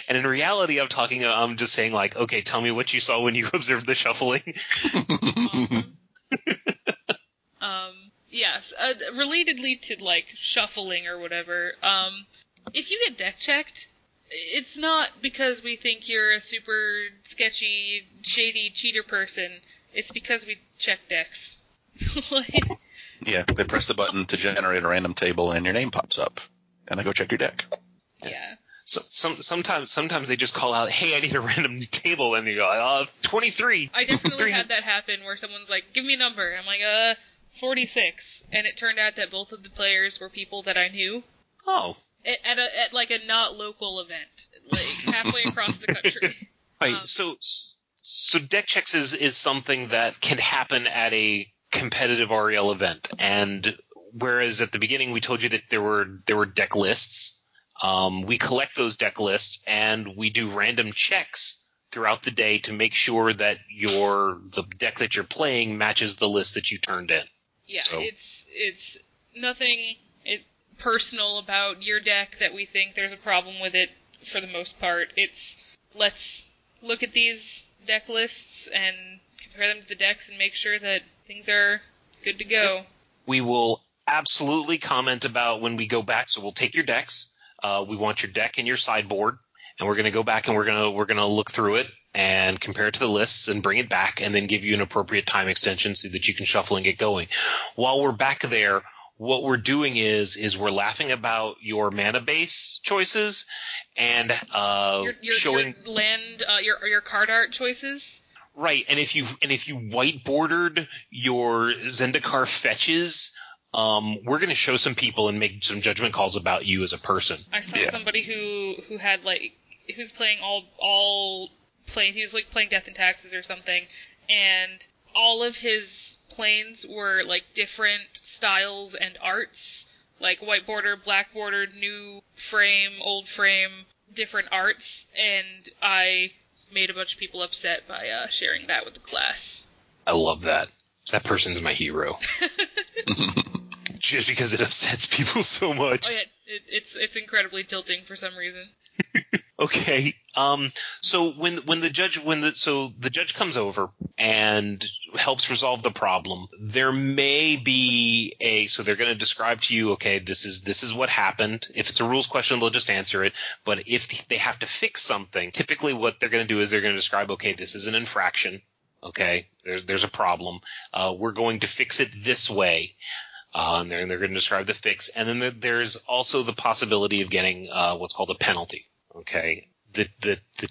And in reality, I'm just saying like, okay, tell me what you saw when you observed the shuffling. Awesome. Yes, relatedly to, shuffling or whatever, if you get deck checked, It's not because we think you're a super sketchy, shady cheater person. It's because we check decks. Yeah, they press the button to generate a random table, and your name pops up, and they go check your deck. Yeah. So sometimes they just call out, "Hey, I need a random table," and you go, 23. I definitely had that happen where someone's like, "Give me a number," and I'm like, 46, and it turned out that both of the players were people that I knew. Oh. At like a not local event, like halfway across the country. Right. So deck checks is something that can happen at a competitive REL event, and whereas at the beginning we told you that there were deck lists, we collect those deck lists and we do random checks throughout the day to make sure that the deck that you're playing matches the list that you turned in. Yeah, so. It's nothing personal about your deck that we think there's a problem with it for the most part. It's let's look at these deck lists and compare them to the decks and make sure that things are good to go. We will absolutely comment about when we go back. So we'll take your decks. We want your deck and your sideboard, and we're going to go back and we're going to look through it and compare it to the lists and bring it back, and then give you an appropriate time extension so that you can shuffle and get going. While we're back there, what we're doing is we're laughing about your mana base choices and showing your land, your card art choices. Right, and if you white bordered your Zendikar fetches, we're going to show some people and make some judgment calls about you as a person. I saw somebody who had who's playing all he was playing Death and Taxes or something, and all of his planes were different styles and arts, white border, black bordered, new frame, old frame, different arts, and I made a bunch of people upset by sharing that with the class. I love that. That person's my hero. Just because it upsets people so much. Oh, yeah. It's incredibly tilting for some reason. Okay. So the judge comes over and helps resolve the problem, there may be so they're going to describe to you, okay, this is what happened. If it's a rules question, they'll just answer it. But if they have to fix something, typically what they're going to do is they're going to describe, okay, this is an infraction. Okay, there's a problem. We're going to fix it this way. And they're going to describe the fix. And then there's also the possibility of getting what's called a penalty. Okay, the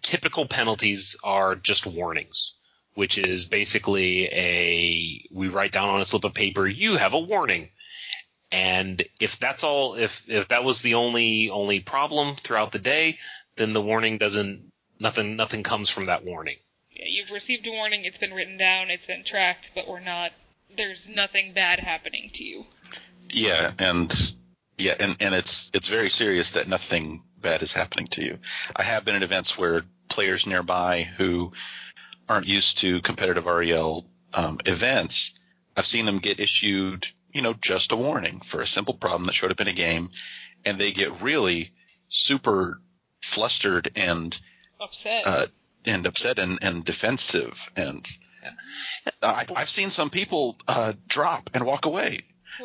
typical penalties are just warnings, which is basically we write down on a slip of paper, you have a warning. And if that's all, if that was the only problem throughout the day, then the warning nothing comes from that warning. Yeah, you've received a warning, it's been written down, it's been tracked, but there's nothing bad happening to you. Yeah, and it's very serious that nothing bad is happening to you. I have been at events where players nearby who aren't used to competitive REL events, I've seen them get issued, just a warning for a simple problem that showed up in a game, and they get really super flustered and upset, and defensive. And I've seen some people drop and walk away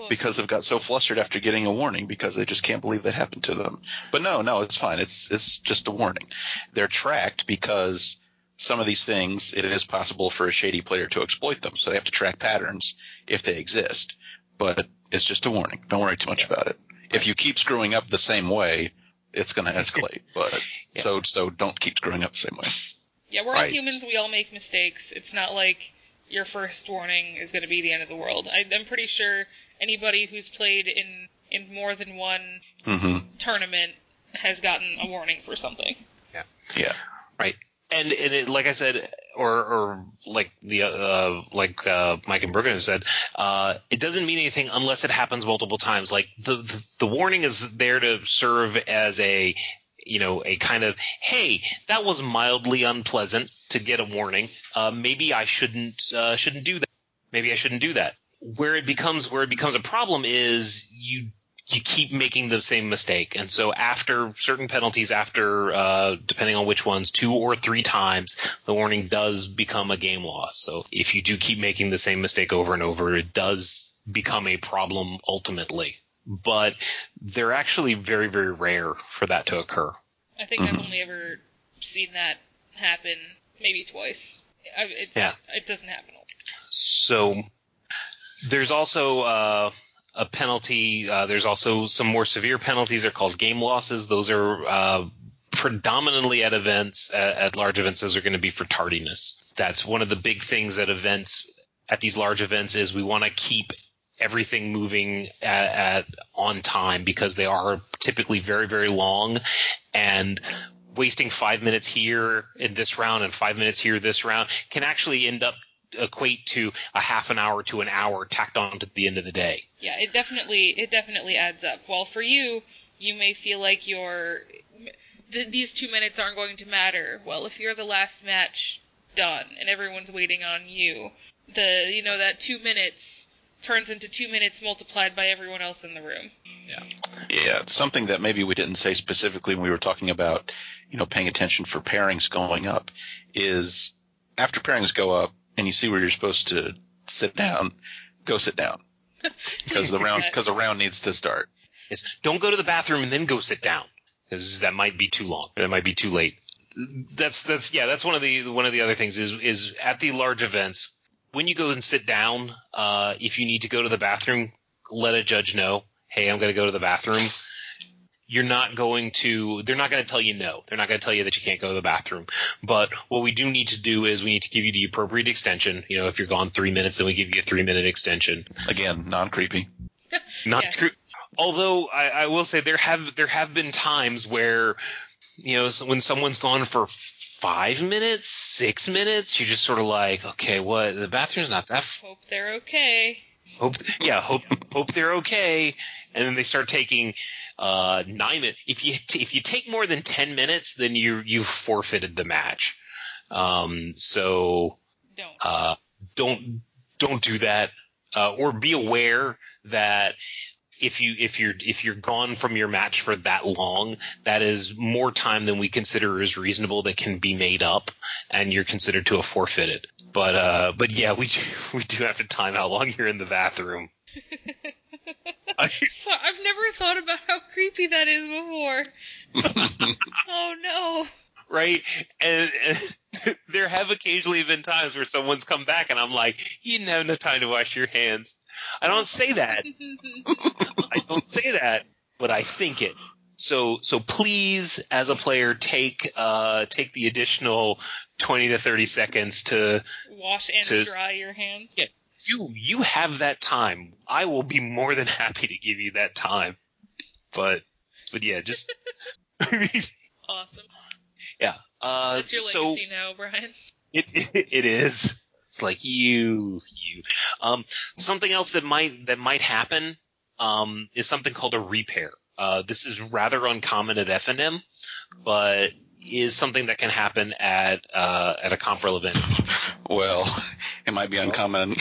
because they've got so flustered after getting a warning because they just can't believe that happened to them. But no, it's fine. It's just a warning. They're tracked because some of these things, it is possible for a shady player to exploit them, so they have to track patterns if they exist. But it's just a warning. Don't worry too much about it. Right. If you keep screwing up the same way, it's going to escalate. But so don't keep screwing up the same way. Yeah, we're all humans. We all make mistakes. It's not like your first warning is going to be the end of the world. I'm pretty sure anybody who's played in more than one tournament has gotten a warning for something. Yeah. Yeah. Right. And it, like I said, or like Mike and Brogan have said, it doesn't mean anything unless it happens multiple times. Like the warning is there to serve as a a kind of, hey, that was mildly unpleasant to get a warning. Maybe I shouldn't do that. Maybe I shouldn't do that. Where it becomes a problem is you keep making the same mistake. And so after certain penalties, depending on which ones, 2 or 3 times, the warning does become a game loss. So if you do keep making the same mistake over and over, it does become a problem ultimately. But they're actually very, very rare for that to occur. I think I've only ever seen that happen maybe twice. It doesn't happen all the time. So there's also a penalty. There's also some more severe penalties. They're called game losses. Those are predominantly at events, at large events. Those are going to be for tardiness. That's one of the big things at events, at these large events, is we want to keep everything moving on time, because they are typically very, very long, and wasting 5 minutes here in this round and 5 minutes here this round can actually end up equate to a half an hour to an hour tacked on to the end of the day. Yeah, it definitely adds up. Well, for you may feel like these 2 minutes aren't going to matter. Well, if you're the last match done and everyone's waiting on you, that 2 minutes turns into 2 minutes multiplied by everyone else in the room. Yeah, it's something that maybe we didn't say specifically when we were talking about, paying attention for pairings going up, is after pairings go up and you see where you're supposed to sit down, go sit down, because the round needs to start. Yes. Don't go to the bathroom and then go sit down, because that might be too long. That might be too late. That's one of the other things is at the large events, when you go and sit down, if you need to go to the bathroom, let a judge know, hey, I'm going to go to the bathroom. They're not going to tell you no. They're not going to tell you that you can't go to the bathroom. But what we do need to do is we need to give you the appropriate extension. If you're gone 3 minutes, then we give you a 3-minute extension. Again, non-creepy. Although I will say there have been times where, when someone's gone for 5 minutes, 6 minutes, you're just sort of like, okay, what? The bathroom's not that. Hope they're okay. Hope they're okay. And then they start taking 9 minutes. If you take more than 10 minutes, then you've forfeited the match. So don't do that. Or be aware that if you're gone from your match for that long, that is more time than we consider is reasonable that can be made up, and you're considered to have forfeited. But yeah, we do have to time how long you're in the bathroom. So I've never thought about how creepy that is before. Oh no. Right? And there have occasionally been times where someone's come back and I'm like, you didn't have enough time to wash your hands. I don't say that. I don't say that, but I think it. So please, as a player, take the additional 20 to 30 seconds to wash and dry your hands. Yeah, you have that time. I will be more than happy to give you that time. But yeah, just awesome. Yeah. That's your legacy now, Brian. It is. It's like you. Something else that might happen is something called a repair. This is rather uncommon at F&M, but is something that can happen at a Comprel event. Well, it might be uncommon.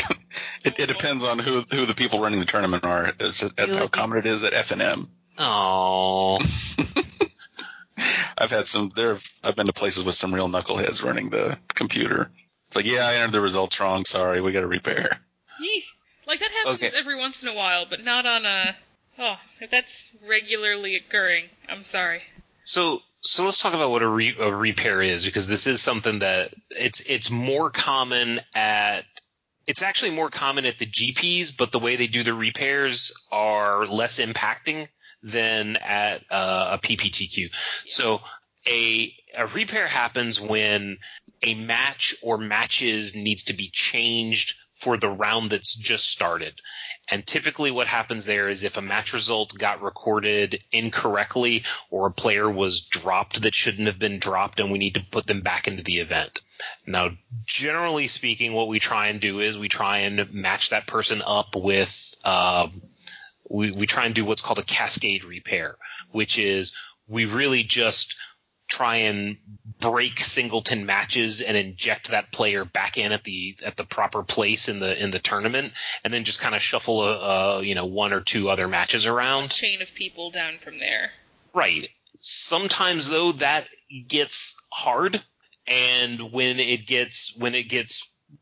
It depends on who the people running the tournament are. That's how common it is at F&M. Oh. I've had some. I've been to places with some real knuckleheads running the computer. It's like, yeah, I entered the results wrong. Sorry, we got to repair. Yee. Like, that happens every once in a while, but not on a... Oh, if that's regularly occurring, I'm sorry. So let's talk about what a repair is, because this is something that... It's more common at... It's actually more common at the GPs, but the way they do the repairs are less impacting than at a PPTQ. So a repair happens when... a match or matches needs to be changed for the round that's just started. And typically what happens there is if a match result got recorded incorrectly or a player was dropped that shouldn't have been dropped, and we need to put them back into the event. Now, generally speaking, what we try and do is we try and match that person up with we try and do what's called a cascade repair, which is we really just – try and break singleton matches and inject that player back in at the proper place in the tournament, and then just kind of shuffle one or two other matches around. A chain of people down from there. Right. Sometimes though that gets hard, and when it gets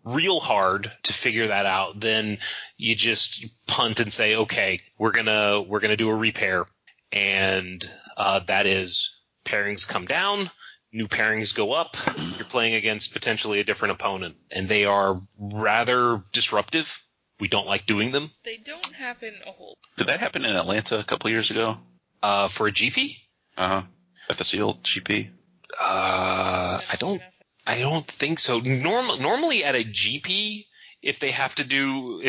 real hard to figure that out, then you just punt and say, okay, we're gonna do a repair, and that is pairings come down, new pairings go up, you're playing against potentially a different opponent, and they are rather disruptive. We don't like doing them. They don't happen a whole lot. Did that happen in Atlanta a couple years ago? For a GP? Uh-huh. At the sealed GP? I don't think so. Normally at a GP, if they have to do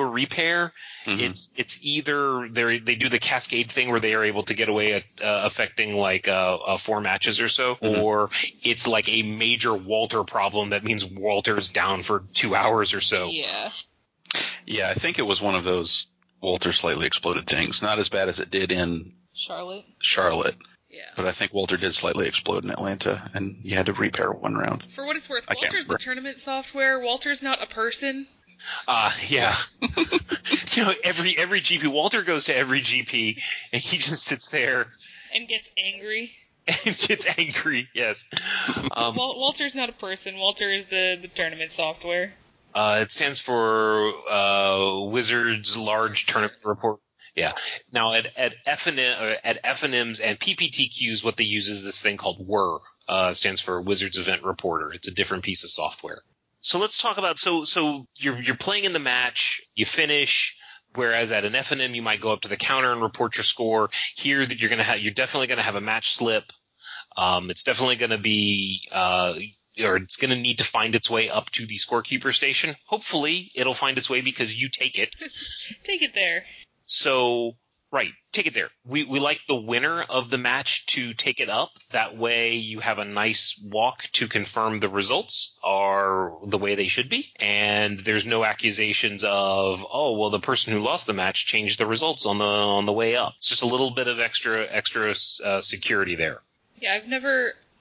a repair, mm-hmm. it's either they do the cascade thing where they are able to get away at affecting like 4 matches or so, mm-hmm. or it's like a major Walter problem that means Walter's down for 2 hours or so. Yeah, I think it was one of those Walter slightly exploded things. Not as bad as it did in Charlotte. Yeah. But I think Walter did slightly explode in Atlanta, and you had to repair one round. For what it's worth, Walter's the tournament software. Walter's not a person. Yeah. You know, every GP, Walter goes to every GP, and he just sits there. And gets angry. Yes. Walter's not a person. Walter is the tournament software. It stands for Wizards Large Tournament Report. Yeah. Now at FNMs and PPTQs, what they use is this thing called WER, stands for Wizards Event Reporter. It's a different piece of software. So let's talk about so you're playing in the match, you finish. Whereas at an FNM, you might go up to the counter and report your score. Here that you're definitely gonna have a match slip. It's definitely gonna be or it's going to need to find its way up to the scorekeeper station. Hopefully, it'll find its way because you take it. Take it there. So, right, take it there. We like the winner of the match to take it up. That way you have a nice walk to confirm the results are the way they should be. And there's no accusations of, oh, well, the person who lost the match changed the results on the way up. It's just a little bit of extra security there. Yeah,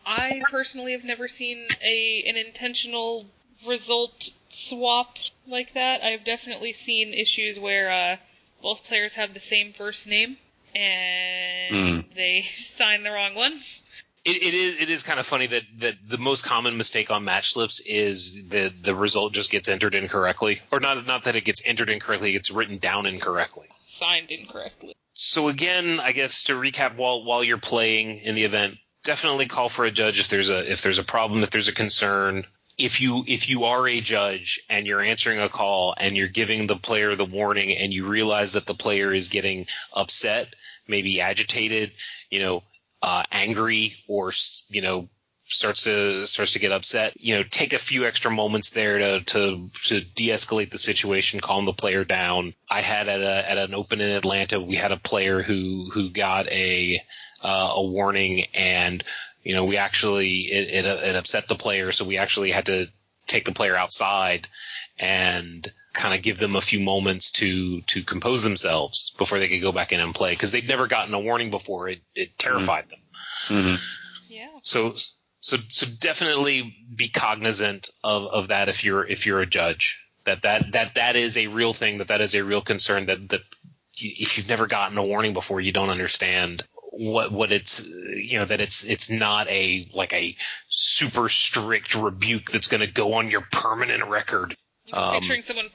I personally have never seen an intentional result swap like that. I've definitely seen issues where both players have the same first name, and they sign the wrong ones. It is kind of funny that the most common mistake on match slips is the result just gets entered incorrectly. Or not that it gets entered incorrectly, it gets written down incorrectly. Signed incorrectly. So again, I guess to recap, while you're playing in the event, definitely call for a judge if there's a problem, if there's a concern. If you are a judge and you're answering a call and you're giving the player the warning and you realize that the player is getting upset, maybe agitated, angry, or starts to get upset, take a few extra moments there to de-escalate the situation, calm the player down. I had at an open in Atlanta, we had a player who got a warning and. We actually it upset the player, so we actually had to take the player outside and kind of give them a few moments to compose themselves before they could go back in and play because they'd never gotten a warning before. It terrified them. Mm-hmm. Yeah. So definitely be cognizant of that if you're a judge. That is a real thing. That is a real concern. That if you've never gotten a warning before, you don't understand. What it's that it's not a super strict rebuke that's going to go on your permanent record. I'm just picturing someone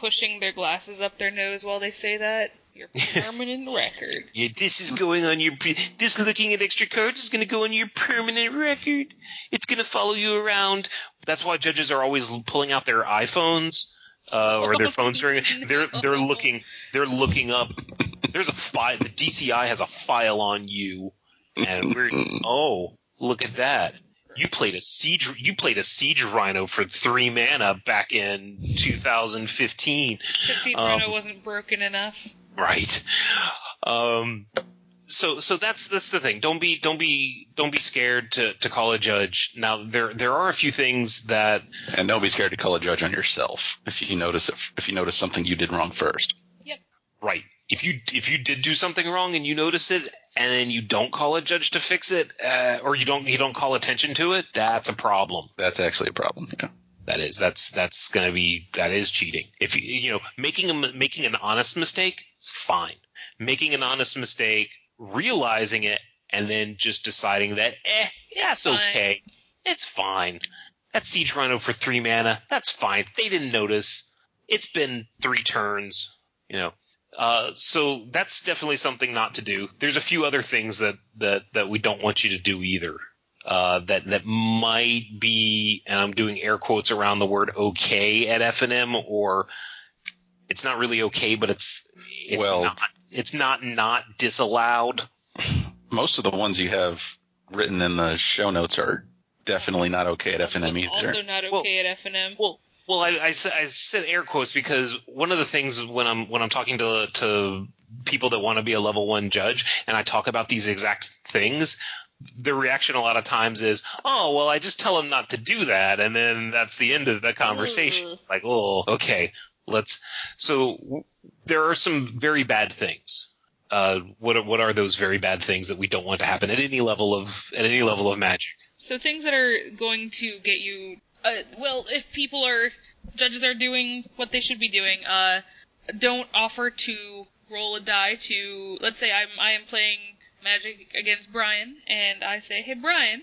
pushing their glasses up their nose while they say that your permanent record. Yeah, this is going on your this looking at extra cards is going to go on your permanent record. It's going to follow you around. That's why judges are always pulling out their iPhones or their phones during they're looking up. There's a file. The DCI has a file on you, and we're look at that. You played a Siege Rhino for 3 mana back in 2015. The Siege Rhino wasn't broken enough, right? So that's the thing. Don't be scared to call a judge. Now there are a few things that, and don't be scared to call a judge on yourself if you notice something you did wrong first. Yep. Right. If you did do something wrong and you notice it and then you don't call a judge to fix it or you don't call attention to it, that's a problem. That's actually a problem. Yeah, that is cheating. If you making an honest mistake, it's fine. Making an honest mistake, realizing it, and then just deciding that that's okay, it's fine. That's Siege Rhino for 3 mana. That's fine. They didn't notice. It's been 3 turns. So that's definitely something not to do. There's a few other things that we don't want you to do either. That might be, and I'm doing air quotes around the word okay at F&M, or it's not really okay, but it's not disallowed. Most of the ones you have written in the show notes are definitely not okay at F&M either. Also not okay at F&M. Well, I said air quotes because one of the things when I'm talking to people that want to be a level 1 judge and I talk about these exact things, the reaction a lot of times is, oh, well, I just tell them not to do that, and then that's the end of the conversation. Ooh. Like, oh, okay, let's – so there are some very bad things. What are those very bad things that we don't want to happen at any level of magic? So things that are going to get you – well, if judges are doing what they should be doing, don't offer to roll a die to, let's say I am playing Magic against Brian, and I say, hey Brian,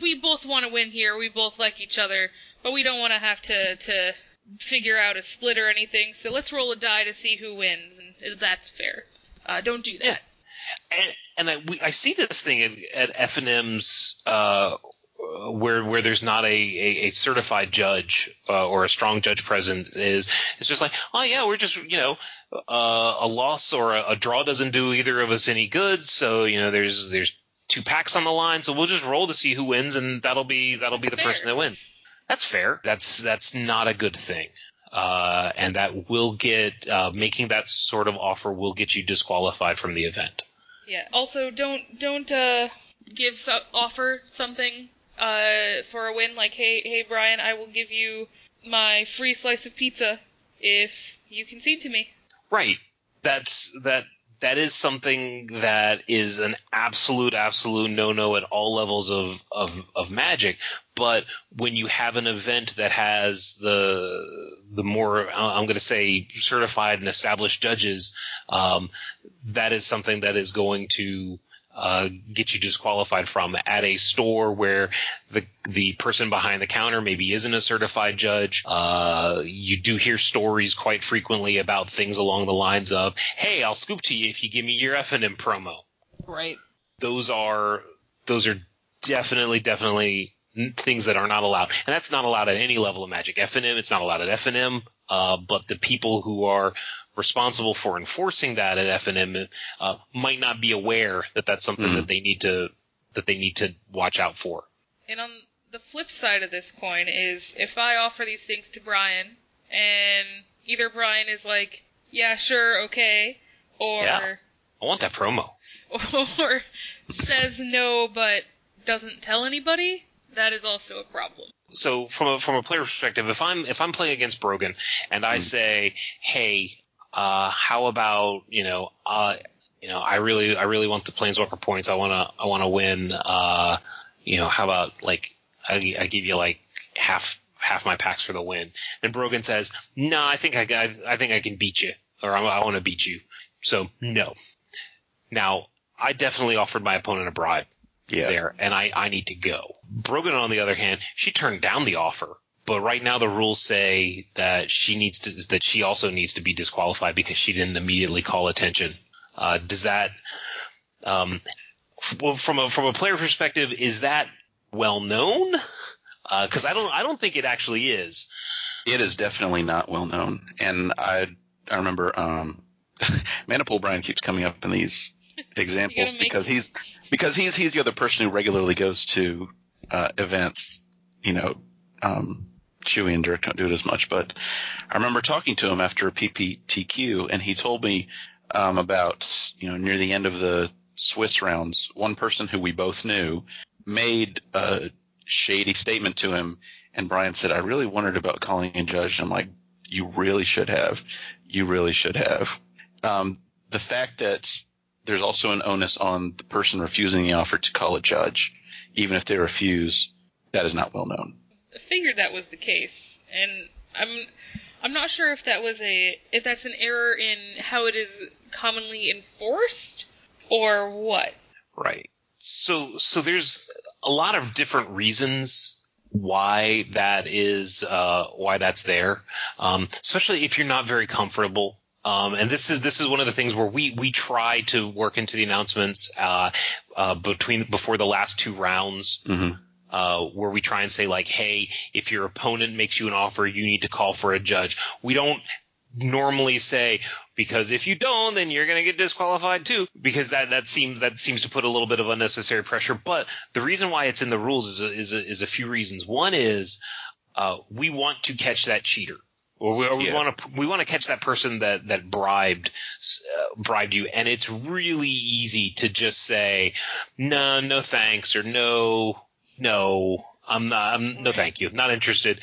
we both want to win here, we both like each other, but we don't want to have to figure out a split or anything, so let's roll a die to see who wins, and that's fair. Don't do that. Yeah. And I see this thing at F&M's, where there's not a certified judge or a strong judge present, it's just like, oh yeah, we're just, a loss or a draw doesn't do either of us any good, so there's two packs on the line, so we'll just roll to see who wins, and that'll be the person that wins. That's fair. That's not a good thing, and that will get making that sort of offer will get you disqualified from the event. Yeah. Also, don't offer something for a win, like, hey Brian, I will give you my free slice of pizza if you concede to me. Right. That is something that is an absolute no-no at all levels of Magic. But when you have an event that has the more, I'm going to say, certified and established judges, that is something that is going to get you disqualified from. At a store where the person behind the counter maybe isn't a certified judge, you do hear stories quite frequently about things along the lines of, hey, I'll scoop to you if you give me your F&M promo. Right. Those are definitely things that are not allowed. And that's not allowed at any level of Magic. F&M, it's not allowed at F&M, but the people who are responsible for enforcing that at F&M might not be aware that that's something that they need to watch out for. And on the flip side of this coin is, if I offer these things to Brian and either Brian is like, yeah, sure, okay, or yeah, I want that promo, or says no but doesn't tell anybody, that is also a problem. So from a player perspective, if I'm playing against Brogan and I say, hey, how about, I really want the Planeswalker points. I want to win. How about, like, I give you like half my packs for the win. And Brogan says, no, I think I can beat you, or I want to beat you. So no. Now, I definitely offered my opponent a bribe there, and I need to go. Brogan, on the other hand, she turned down the offer. But right now the rules say that she also needs to be disqualified because she didn't immediately call attention. Does that, from a player perspective, is that well known? Because I don't think it actually is. It is definitely not well known. And I remember, Mana Pool Brian keeps coming up in these examples because he's the other person who regularly goes to events, Chewy and Dirk don't do it as much, but I remember talking to him after a PPTQ, and he told me about, near the end of the Swiss rounds, one person who we both knew made a shady statement to him, and Brian said, I really wondered about calling a judge. And I'm like, you really should have. You really should have. The fact that there's also an onus on the person refusing the offer to call a judge, even if they refuse, that is not well known. I figured that was the case, and I'm not sure if that was if that's an error in how it is commonly enforced or what. Right. So there's a lot of different reasons why that is why that's there, especially if you're not very comfortable And this is one of the things where we try to work into the announcements before the last two rounds. Mm-hmm. Where we try and say, like, hey, if your opponent makes you an offer, you need to call for a judge. We don't normally say, because if you don't, then you're going to get disqualified too, because that seems to put a little bit of unnecessary pressure. But the reason why it's in the rules is a few reasons. One is we want to catch that cheater, or we want to catch that person that bribed you, and it's really easy to just say no thanks, or no, I'm not. No, thank you. Not interested.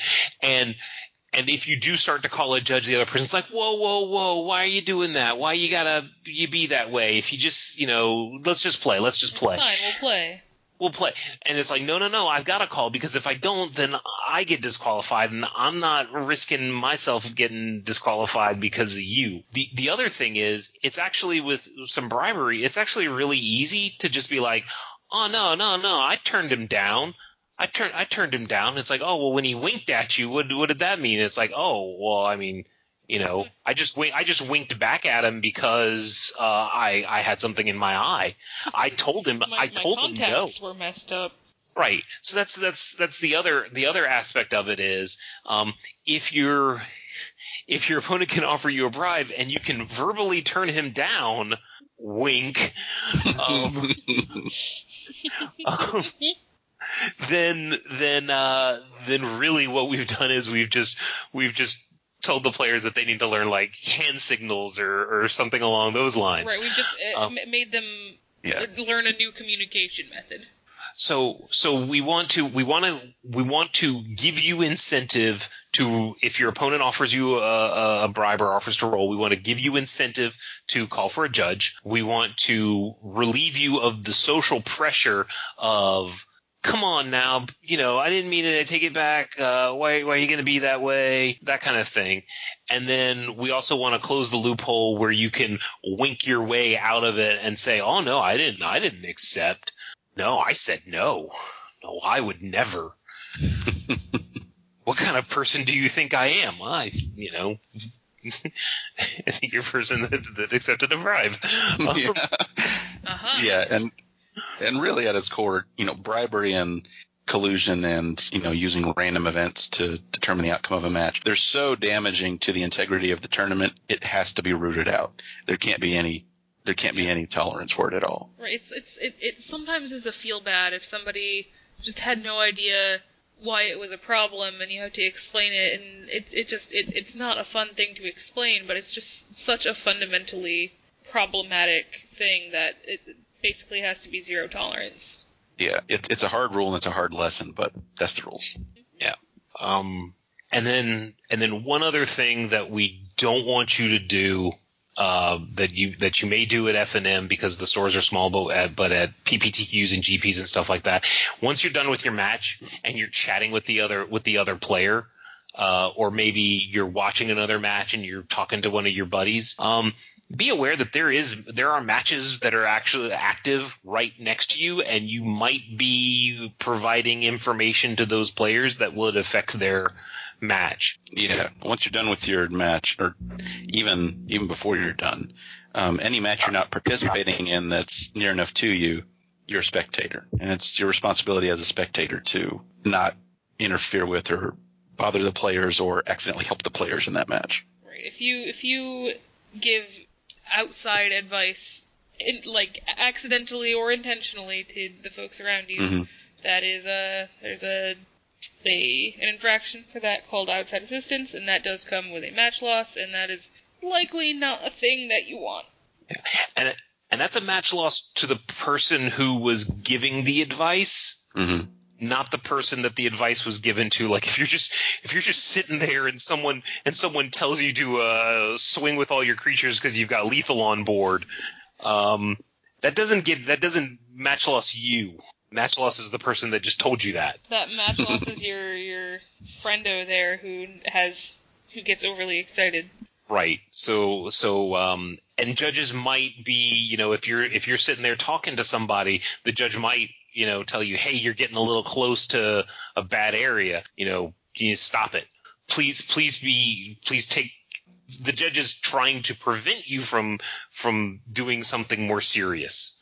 And if you do start to call a judge, the other person's like, whoa, why are you doing that? Why you gotta be that way? If you just, let's just play. Fine, we'll play. And it's like, no, I've got to call, because if I don't, then I get disqualified, and I'm not risking myself getting disqualified because of you. The other thing is, it's actually, with some bribery, it's actually really easy to just be like, oh, no, I turned him down. I turned him down. It's like, oh, well, when he winked at you, what did that mean? It's like, oh, well, I mean, I just winked back at him because I had something in my eye. I told him my contacts were messed up. Right. So that's the other aspect of it is, if your opponent can offer you a bribe and you can verbally turn him down, wink, then really what we've done is we've just told the players that they need to learn, like, hand signals or something along those lines. Right, we've just made them learn a new communication method. So we want to give you incentive to, if your opponent offers you a bribe or offers to roll, we want to give you incentive to call for a judge. We want to relieve you of the social pressure of, come on now, I didn't mean it, I take it back, why are you going to be that way, that kind of thing. And then we also want to close the loophole where you can wink your way out of it and say, oh no, I didn't accept. No, I said no. No, I would never. What kind of person do you think I am? Well, I think you're a person that accepted a bribe. And really at its core, bribery and collusion and, using random events to determine the outcome of a match, they're so damaging to the integrity of the tournament, it has to be rooted out. There can't be any tolerance for it at all. Right. It sometimes is a feel bad if somebody just had no idea why it was a problem and you have to explain it, and it's not a fun thing to explain, but it's just such a fundamentally problematic thing that it basically has to be zero tolerance. Yeah, it's a hard rule and it's a hard lesson, but that's the rules. Yeah. And then one other thing that we don't want you to do, that you may do at F&M because the stores are small, but at PPTQs and GPs and stuff like that, once you're done with your match and you're chatting with the other player, or maybe you're watching another match and you're talking to one of your buddies, be aware that there are matches that are actually active right next to you, and you might be providing information to those players that would affect their match. Yeah, once you're done with your match, or even before you're done, any match you're not participating in that's near enough to you, you're a spectator, and it's your responsibility as a spectator to not interfere with or bother the players or accidentally help the players in that match. Right. If you give outside advice, like accidentally or intentionally, to the folks around you, mm-hmm. that is there's an infraction for that called outside assistance, and that does come with a match loss, and that is likely not a thing that you want. Yeah. And that's a match loss to the person who was giving the advice, mm-hmm. not the person that the advice was given to. Like, if you're just sitting there and someone tells you to swing with all your creatures because you've got lethal on board, that doesn't match loss you. Match loss is the person that just told you that. That match loss is your friendo there who gets overly excited. Right. So and judges might be, if you're sitting there talking to somebody, the judge might, tell you, hey, you're getting a little close to a bad area. You stop it. Please take the judge is trying to prevent you from doing something more serious.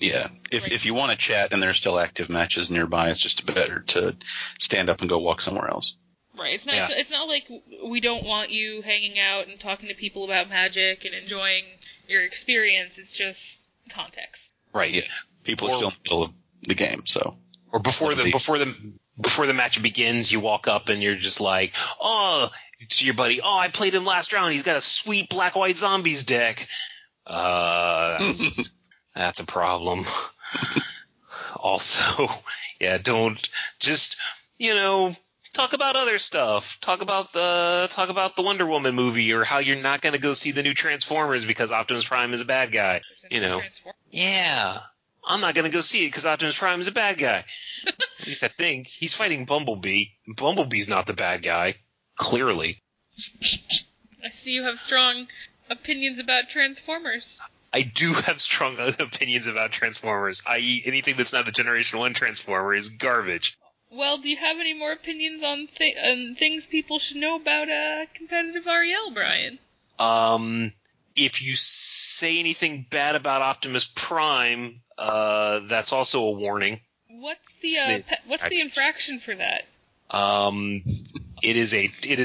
Yeah. If you want to chat and there are still active matches nearby, it's just better to stand up and go walk somewhere else. Right. It's not. Yeah. It's not like we don't want you hanging out and talking to people about Magic and enjoying your experience. It's just context. Right. Yeah. People are still in the middle of the game, so. Or before the match begins, you walk up and you're just like, oh, to your buddy, oh, I played him last round. He's got a sweet black-white zombies deck. That's a problem. Also, yeah, don't just, you know, talk about other stuff. Talk about the Wonder Woman movie or how you're not going to go see the new Transformers because Optimus Prime is a bad guy. You know, yeah. I'm not going to go see it because Optimus Prime is a bad guy. At least I think. He's fighting Bumblebee. Bumblebee's not the bad guy, clearly. I see you have strong opinions about Transformers. I do have strong opinions about Transformers, i.e. anything that's not the Generation 1 Transformer is garbage. Well, do you have any more opinions on things people should know about competitive REL, Brian? If you say anything bad about Optimus Prime... that's also a warning. What's the what's the infraction for that? It is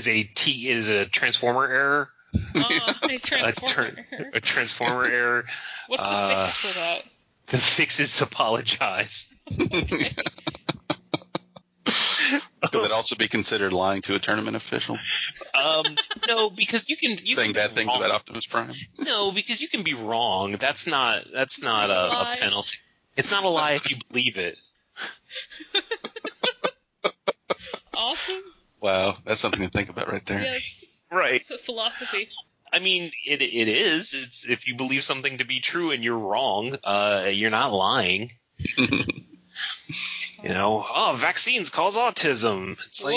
a transformer error. A transformer error. What's the fix for that? The fix is apologize. Okay. Could that also be considered lying to a tournament official? No, because you can be wrong about Optimus Prime. No, because you can be wrong. That's not a penalty. It's not a lie if you believe it. Awesome. Wow, that's something to think about right there. Yes. Right. Philosophy. I mean, it is. It's if you believe something to be true and you're wrong, you're not lying. You know, vaccines cause autism. It's like,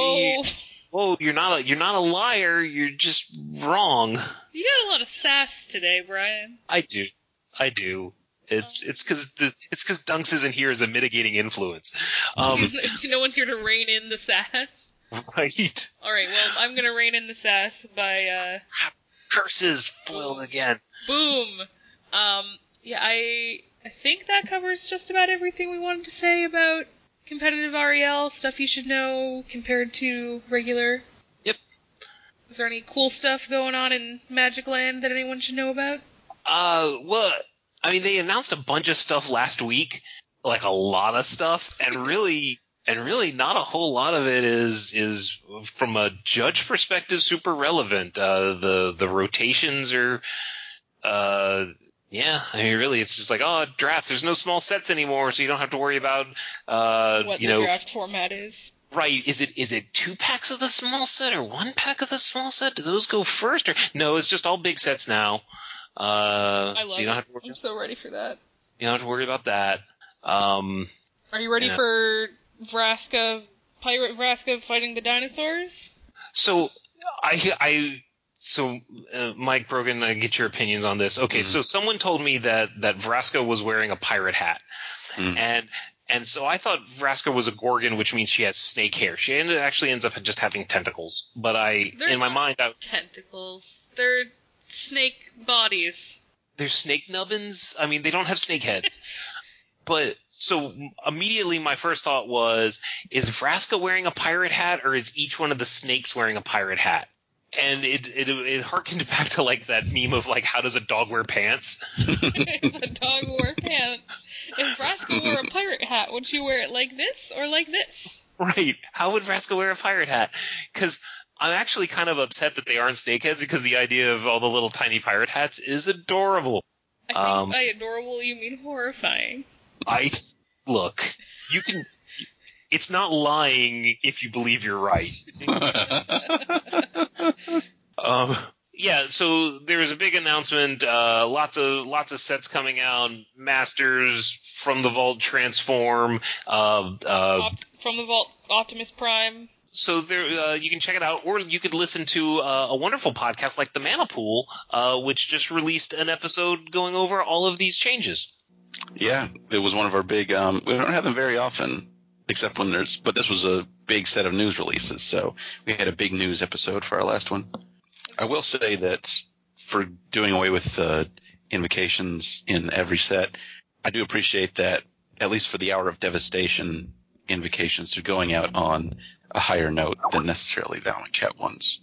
whoa, you're not a liar. You're just wrong. You got a lot of sass today, Brian. I do. It's because Dunks isn't here as a mitigating influence. No one's here to rein in the sass. Right. All right. Well, I'm gonna rein in the sass by curses foiled again. Boom. Yeah. I think that covers just about everything we wanted to say about competitive REL, stuff you should know compared to regular. Yep. Is there any cool stuff going on in Magic Land that anyone should know about? Well, I mean, they announced a bunch of stuff last week, like a lot of stuff, and really not a whole lot of it is from a judge perspective super relevant. The rotations are yeah, I mean, really, it's just like, drafts. There's no small sets anymore, so you don't have to worry about, what the draft format is. Right. Is it 2 packs of the small set or 1 pack of the small set? Do those go first? No, it's just all big sets now. I love it. I'm so ready for that. You don't have to worry about that. Are you ready for Vraska, Pirate Vraska fighting the dinosaurs? So, Mike Brogan, get your opinions on this. Okay, so someone told me that Vraska was wearing a pirate hat. Mm. And so I thought Vraska was a Gorgon, which means she has snake hair. She actually ends up just having tentacles. But in my mind, tentacles. They're snake bodies. They're snake nubbins? I mean, they don't have snake heads. But so immediately my first thought was, is Vraska wearing a pirate hat, or is each one of the snakes wearing a pirate hat? And it harkened back to like that meme of like, how does a dog wear pants? If a dog wore pants. If Vraska wore a pirate hat, would she wear it like this or like this? Right. How would Vraska wear a pirate hat? Because I'm actually kind of upset that they aren't snakeheads, because the idea of all the little tiny pirate hats is adorable. I think by adorable you mean horrifying. Look, you can. It's not lying if you believe you're right. Yeah, so there was a big announcement. Lots of sets coming out. Masters, From the Vault, Transform, From the Vault, Optimus Prime. So there, you can check it out, or you could listen to a wonderful podcast like The Mana Pool, which just released an episode going over all of these changes. Yeah, it was one of our big. We don't have them very often. Except when there's, but this was a big set of news releases, so we had a big news episode for our last one. I will say that for doing away with invocations in every set, I do appreciate that, at least for the Hour of Devastation invocations, are going out on a higher note than necessarily the Amonkhet ones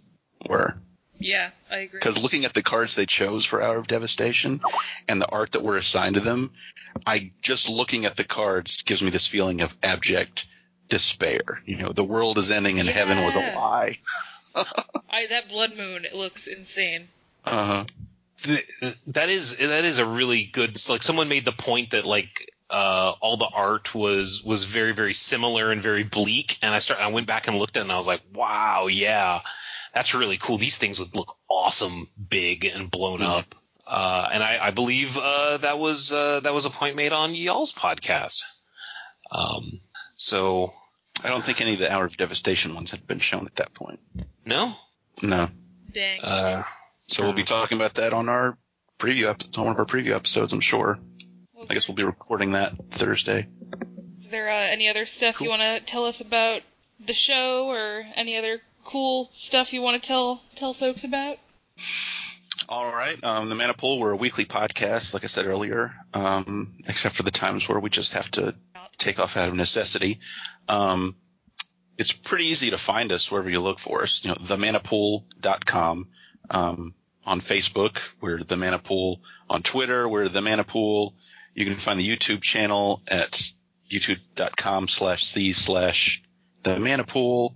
were. Yeah, I agree. Because looking at the cards they chose for Hour of Devastation and the art that were assigned to them, just looking at the cards gives me this feeling of abject despair. You know, the world is ending and heaven was a lie. That blood moon, it looks insane. Uh-huh. That is a really good – like someone made the point that like all the art was very, very similar and very bleak. And I went back and looked at it and I was like, wow, yeah. That's really cool. These things would look awesome, big and blown up. And I believe that was a point made on y'all's podcast. So I don't think any of the Hour of Devastation ones had been shown at that point. No. Dang. So we'll be talking about that on our preview episode, on one of our preview episodes, I'm sure. Okay. I guess we'll be recording that Thursday. Is there any other stuff you want to tell us about the show or any other cool stuff you want to tell folks about? All right. The Mana Pool, we're a weekly podcast, like I said earlier, except for the times where we just have to take off out of necessity. It's pretty easy to find us wherever you look for us. You know, themanapool.com. On Facebook, we're The Mana Pool. On Twitter, we're The Mana Pool. You can find the YouTube channel at youtube.com/c/The Mana Pool.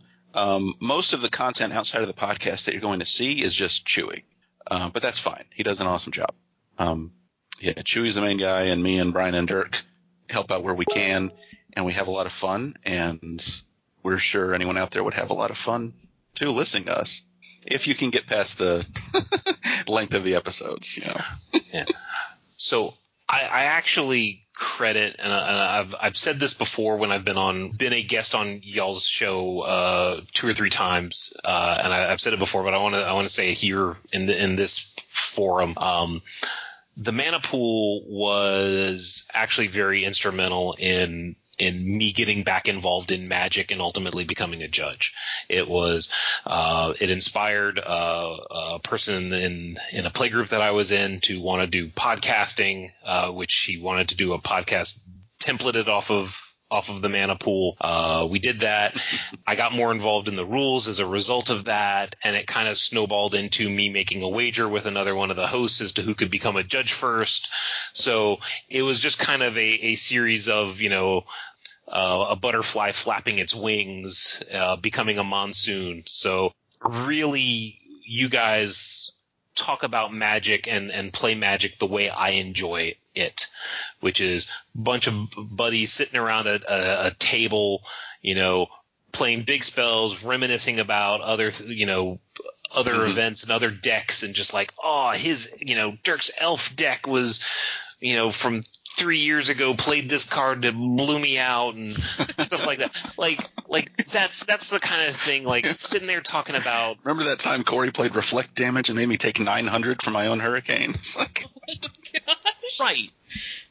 Most of the content outside of the podcast that you're going to see is just Chewy, but that's fine. He does an awesome job. Chewy's the main guy, and me and Brian and Dirk help out where we can, and we have a lot of fun, and we're sure anyone out there would have a lot of fun too listening to us, if you can get past the length of the episodes. You know? Yeah. So I actually credit, and I've said this before when I've been a guest on y'all's show two or three times, and I've said it before, but I want to say it here in this forum. The Mana Pool was actually very instrumental in me getting back involved in Magic and ultimately becoming a judge. It was it inspired a person in a playgroup that I was in to want to do podcasting, which he wanted to do a podcast templated off of the Mana Pool. We did that. I got more involved in the rules as a result of that, and it kind of snowballed into me making a wager with another one of the hosts as to who could become a judge first. So it was just kind of a series of, you know, a butterfly flapping its wings, becoming a monsoon. So really, you guys talk about Magic and play Magic the way I enjoy it, which is a bunch of buddies sitting around a table, you know, playing big spells, reminiscing about other events and other decks, and just like, oh, his, you know, Dirk's elf deck was, you know, from 3 years ago, played this card that blew me out and stuff like that. Like that's the kind of thing, like sitting there talking about. Remember that time Corey played Reflect Damage and made me take 900 from my own Hurricane? It's like, oh my gosh. Right.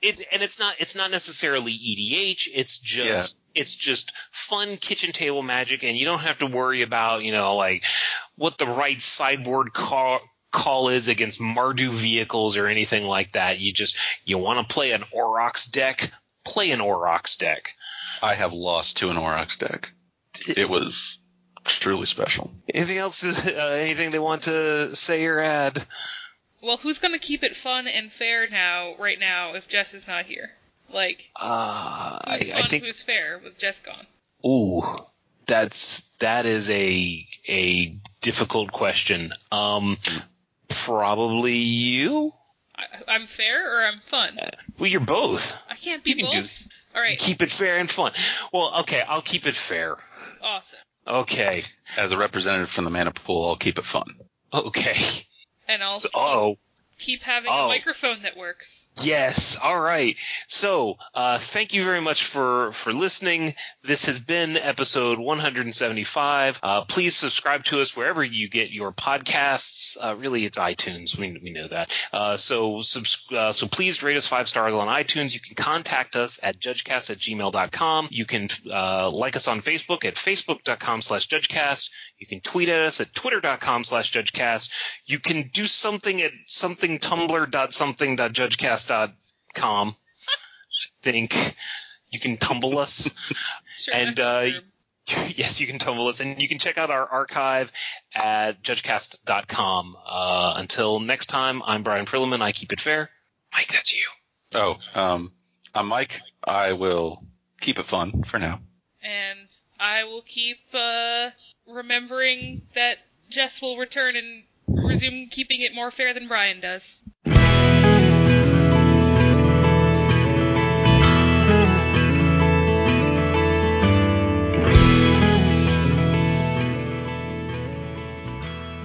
It's not necessarily EDH. It's just It's just fun kitchen table Magic, and you don't have to worry about, you know, like what the right sideboard call is against Mardu vehicles or anything like that. You want to play an Orox deck, play an Orox deck. I have lost to an Orox deck. It was truly special. Anything else? Anything they want to say or add? Well, who's going to keep it fun and fair now? Right now, if Jess is not here, like who's fair with Jess gone? Ooh, that is a difficult question. Probably you. I'm fair or I'm fun? Well, you're both. I can't be both. All right. Keep it fair and fun. Well, okay, I'll keep it fair. Awesome. Okay. As a representative from the Mana Pool, I'll keep it fun. Okay. And I'll Keep having a microphone that works. Yes. All right. So thank you very much for listening. This has been episode 175. Please subscribe to us wherever you get your podcasts. Really, it's iTunes. We know that. So please rate us 5-star on iTunes. You can contact us at judgecast@gmail.com. You can like us on Facebook at facebook.com/judgecast. You can tweet at us at twitter.com/judgecast. You can do something at tumblr.judgecast.com. I think you can tumble us. Sure, and yes, you can tumble us, and you can check out our archive at judgecast.com. Until next time, I'm Brian Prilliman. I keep it fair. Mike, that's you. I'm Mike. I will keep it fun for now. And I will keep remembering that Jess will return and resume keeping it more fair than Brian does.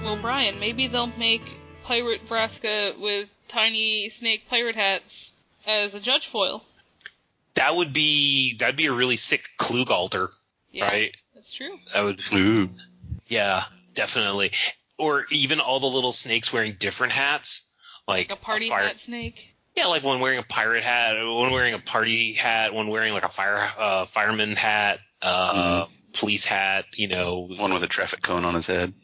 Well, Brian, maybe they'll make Pirate Vraska with tiny snake pirate hats as a judge foil. That'd be a really sick Klug altar, yeah, right? That's true. That would. Ooh. Yeah, definitely. Or even all the little snakes wearing different hats, like a party hat snake. Yeah, like one wearing a pirate hat, one wearing a party hat, one wearing like a fireman hat, police hat. You know, one with a traffic cone on his head.